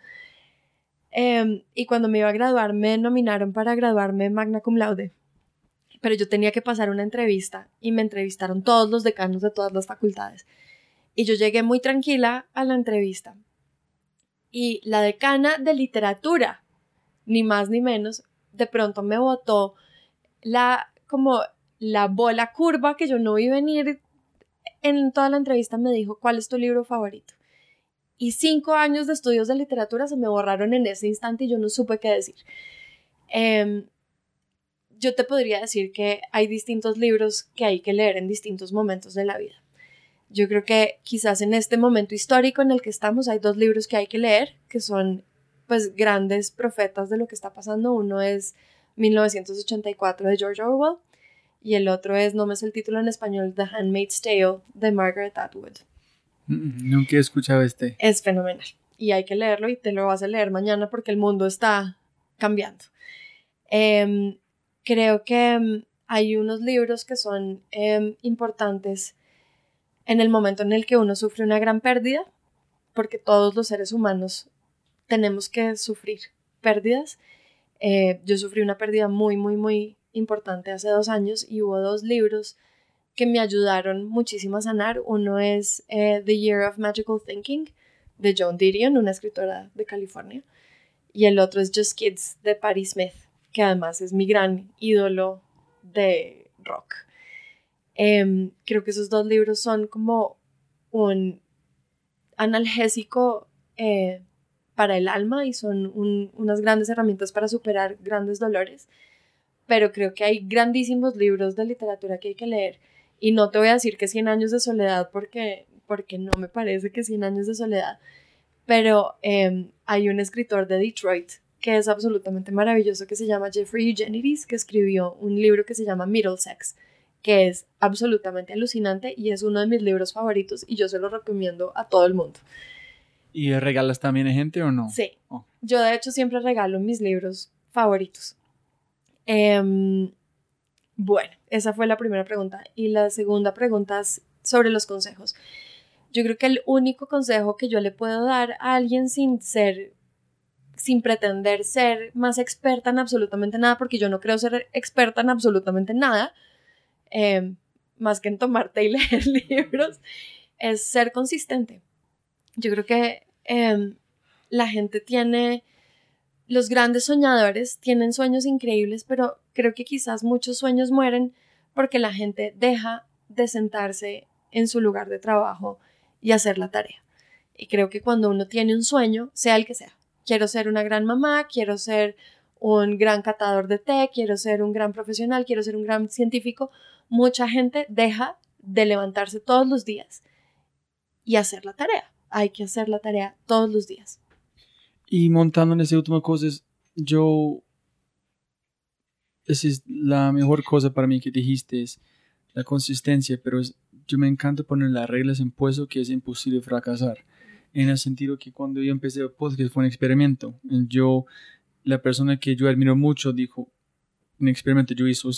Eh, y cuando me iba a graduar, me nominaron para graduarme magna cum laude. Pero yo tenía que pasar una entrevista y me entrevistaron todos los decanos de todas las facultades. Y yo llegué muy tranquila a la entrevista. Y la decana de literatura, ni más ni menos, de pronto me botó la, como la bola curva que yo no vi venir. En toda la entrevista me dijo, ¿cuál es tu libro favorito? Y cinco años de estudios de literatura se me borraron en ese instante y yo no supe qué decir. Eh, yo te podría decir que hay distintos libros que hay que leer en distintos momentos de la vida. Yo creo que quizás en este momento histórico en el que estamos hay dos libros que hay que leer, que son pues grandes profetas de lo que está pasando. Uno es mil novecientos ochenta y cuatro de George Orwell. Y el otro es, no me sé el título en español, The Handmaid's Tale, de Margaret Atwood. Nunca he escuchado este. Es fenomenal. Y hay que leerlo y te lo vas a leer mañana porque el mundo está cambiando. Eh, creo que hay unos libros que son eh, importantes en el momento en el que uno sufre una gran pérdida, porque todos los seres humanos tenemos que sufrir pérdidas. Eh, yo sufrí una pérdida muy, muy, muy importante hace dos años y hubo dos libros que me ayudaron muchísimo a sanar. Uno es eh, The Year of Magical Thinking de Joan Didion, una escritora de California, y el otro es Just Kids de Patti Smith, que además es mi gran ídolo de rock. Eh, creo que esos dos libros son como un analgésico eh, para el alma y son un, unas grandes herramientas para superar grandes dolores. Pero creo que hay grandísimos libros de literatura que hay que leer. Y no te voy a decir que Cien años de soledad, porque, porque no me parece que Cien años de soledad. Pero eh, hay un escritor de Detroit que es absolutamente maravilloso, que se llama Jeffrey Eugenides, que escribió un libro que se llama Middlesex, que es absolutamente alucinante y es uno de mis libros favoritos y yo se lo recomiendo a todo el mundo. ¿Y regalas también a gente o no? Sí. Oh. Yo de hecho siempre regalo mis libros favoritos. Um, bueno, esa fue la primera pregunta. Y la segunda pregunta es sobre los consejos. Yo creo que el único consejo que yo le puedo dar a alguien sin ser, sin pretender ser más experta en absolutamente nada, porque yo no creo ser experta en absolutamente nada, eh, más que en tomarte y leer libros, es ser consistente. Yo creo que eh, la gente tiene los grandes soñadores tienen sueños increíbles, pero creo que quizás muchos sueños mueren porque la gente deja de sentarse en su lugar de trabajo y hacer la tarea. Y creo que cuando uno tiene un sueño, sea el que sea, quiero ser una gran mamá, quiero ser un gran catador de té, quiero ser un gran profesional, quiero ser un gran científico, mucha gente deja de levantarse todos los días y hacer la tarea. Hay que hacer la tarea todos los días. Y montando en esa última cosa, es, yo, esa es la mejor cosa para mí que dijiste, es la consistencia, pero es, yo me encanta poner las reglas en puesto que es imposible fracasar, en el sentido que cuando yo empecé el podcast fue un experimento. Yo, la persona que yo admiro mucho dijo, un experimento yo hizo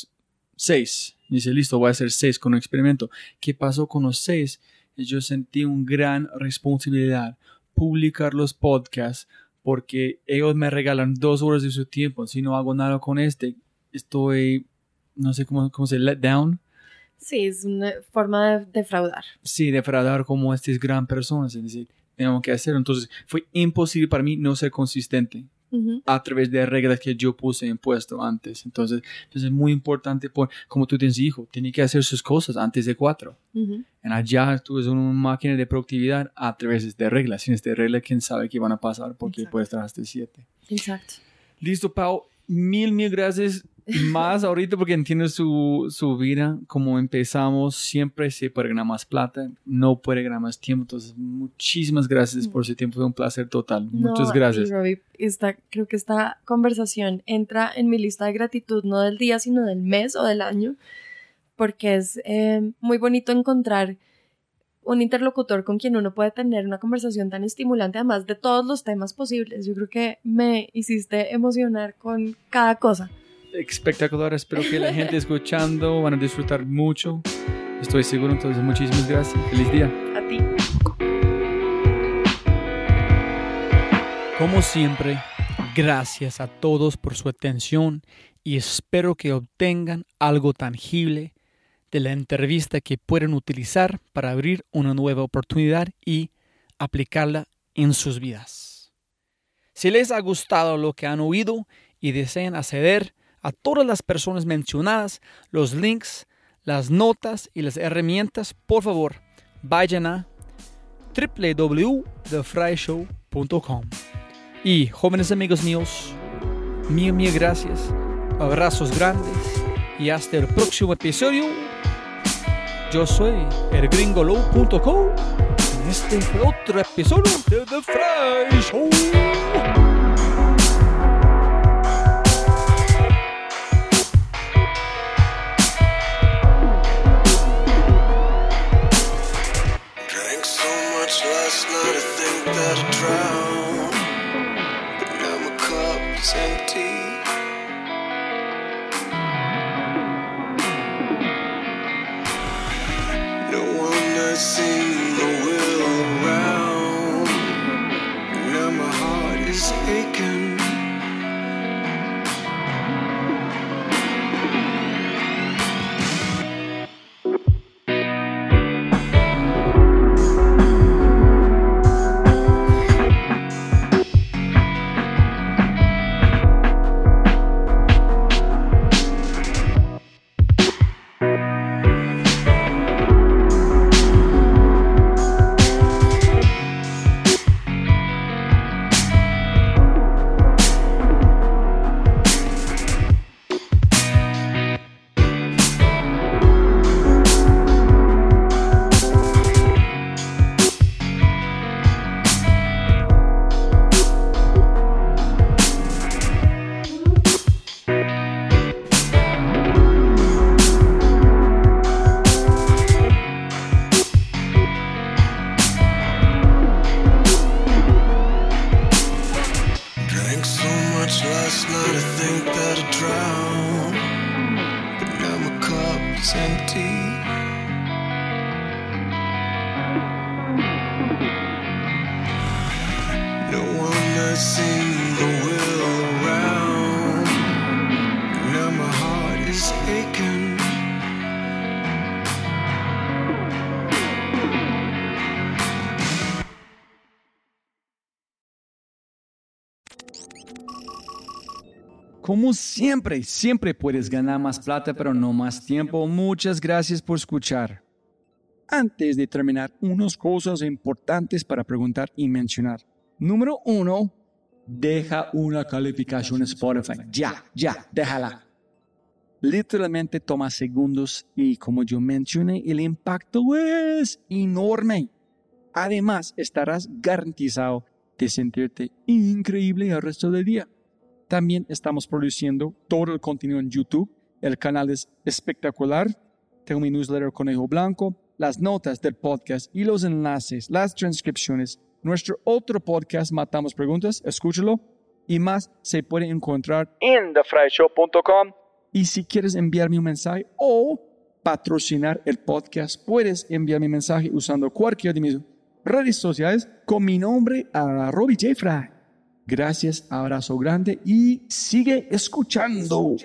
seis, y dice, listo, voy a hacer seis con un experimento. ¿Qué pasó con los seis? Yo sentí una gran responsabilidad, publicar los podcasts, porque ellos me regalan dos horas de su tiempo. Si no hago nada con este, estoy, no sé cómo, cómo se, let down. Sí, es una forma de defraudar. Sí, defraudar como estas grandes personas. Es decir, tengo que hacerlo. Entonces, fue imposible para mí no ser consistente uh-huh. a través de reglas que yo puse en puesto antes. Entonces, entonces es muy importante, por, como tú tienes hijo, tiene que hacer sus cosas antes de cuatro. Uh-huh. En allá tú eres una máquina de productividad a través de reglas. Sin estas reglas, quién sabe qué van a pasar porque Exacto. puedes trabajar hasta siete. Exacto. Listo, Pau. Mil, mil gracias. Más ahorita porque entiendo su, su vida, como empezamos, siempre se puede ganar más plata, no puede ganar más tiempo, entonces muchísimas gracias por su tiempo, fue un placer total, no, muchas gracias. Robbie, esta, creo que esta conversación entra en mi lista de gratitud, no del día, sino del mes o del año, porque es eh, muy bonito encontrar un interlocutor con quien uno puede tener una conversación tan estimulante, además de todos los temas posibles. Yo creo que me hiciste emocionar con cada cosa. Espectacular, espero que la gente escuchando van a disfrutar mucho, estoy seguro, entonces muchísimas gracias, feliz día. A ti. Como siempre, gracias a todos por su atención y espero que obtengan algo tangible de la entrevista que pueden utilizar para abrir una nueva oportunidad y aplicarla en sus vidas. Si les ha gustado lo que han oído y desean acceder a todas las personas mencionadas, los links, las notas y las herramientas, por favor, vayan a doble u doble u doble u punto the frye show punto com. Y jóvenes amigos míos, mil, mil gracias, abrazos grandes y hasta el próximo episodio. Yo soy el gringo low punto co en este otro episodio de The Fry Show. Como siempre, siempre puedes ganar más plata, pero no más tiempo. Muchas gracias por escuchar. Antes de terminar, unas cosas importantes para preguntar y mencionar. Número uno, deja una calificación en Spotify. Ya, ya, déjala. Literalmente toma segundos y, como yo mencioné, el impacto es enorme. Además, estarás garantizado de sentirte increíble el resto del día. También estamos produciendo todo el contenido en YouTube. El canal es espectacular. Tengo mi newsletter Conejo Blanco, las notas del podcast y los enlaces, las transcripciones. Nuestro otro podcast, Matamos Preguntas, escúchalo. Y más se puede encontrar en The Frye Show punto com. Y si quieres enviarme un mensaje o patrocinar el podcast, puedes enviarme un mensaje usando cualquier de mis redes sociales con mi nombre, a Robbie J. Fry. Gracias, abrazo grande y sigue escuchando.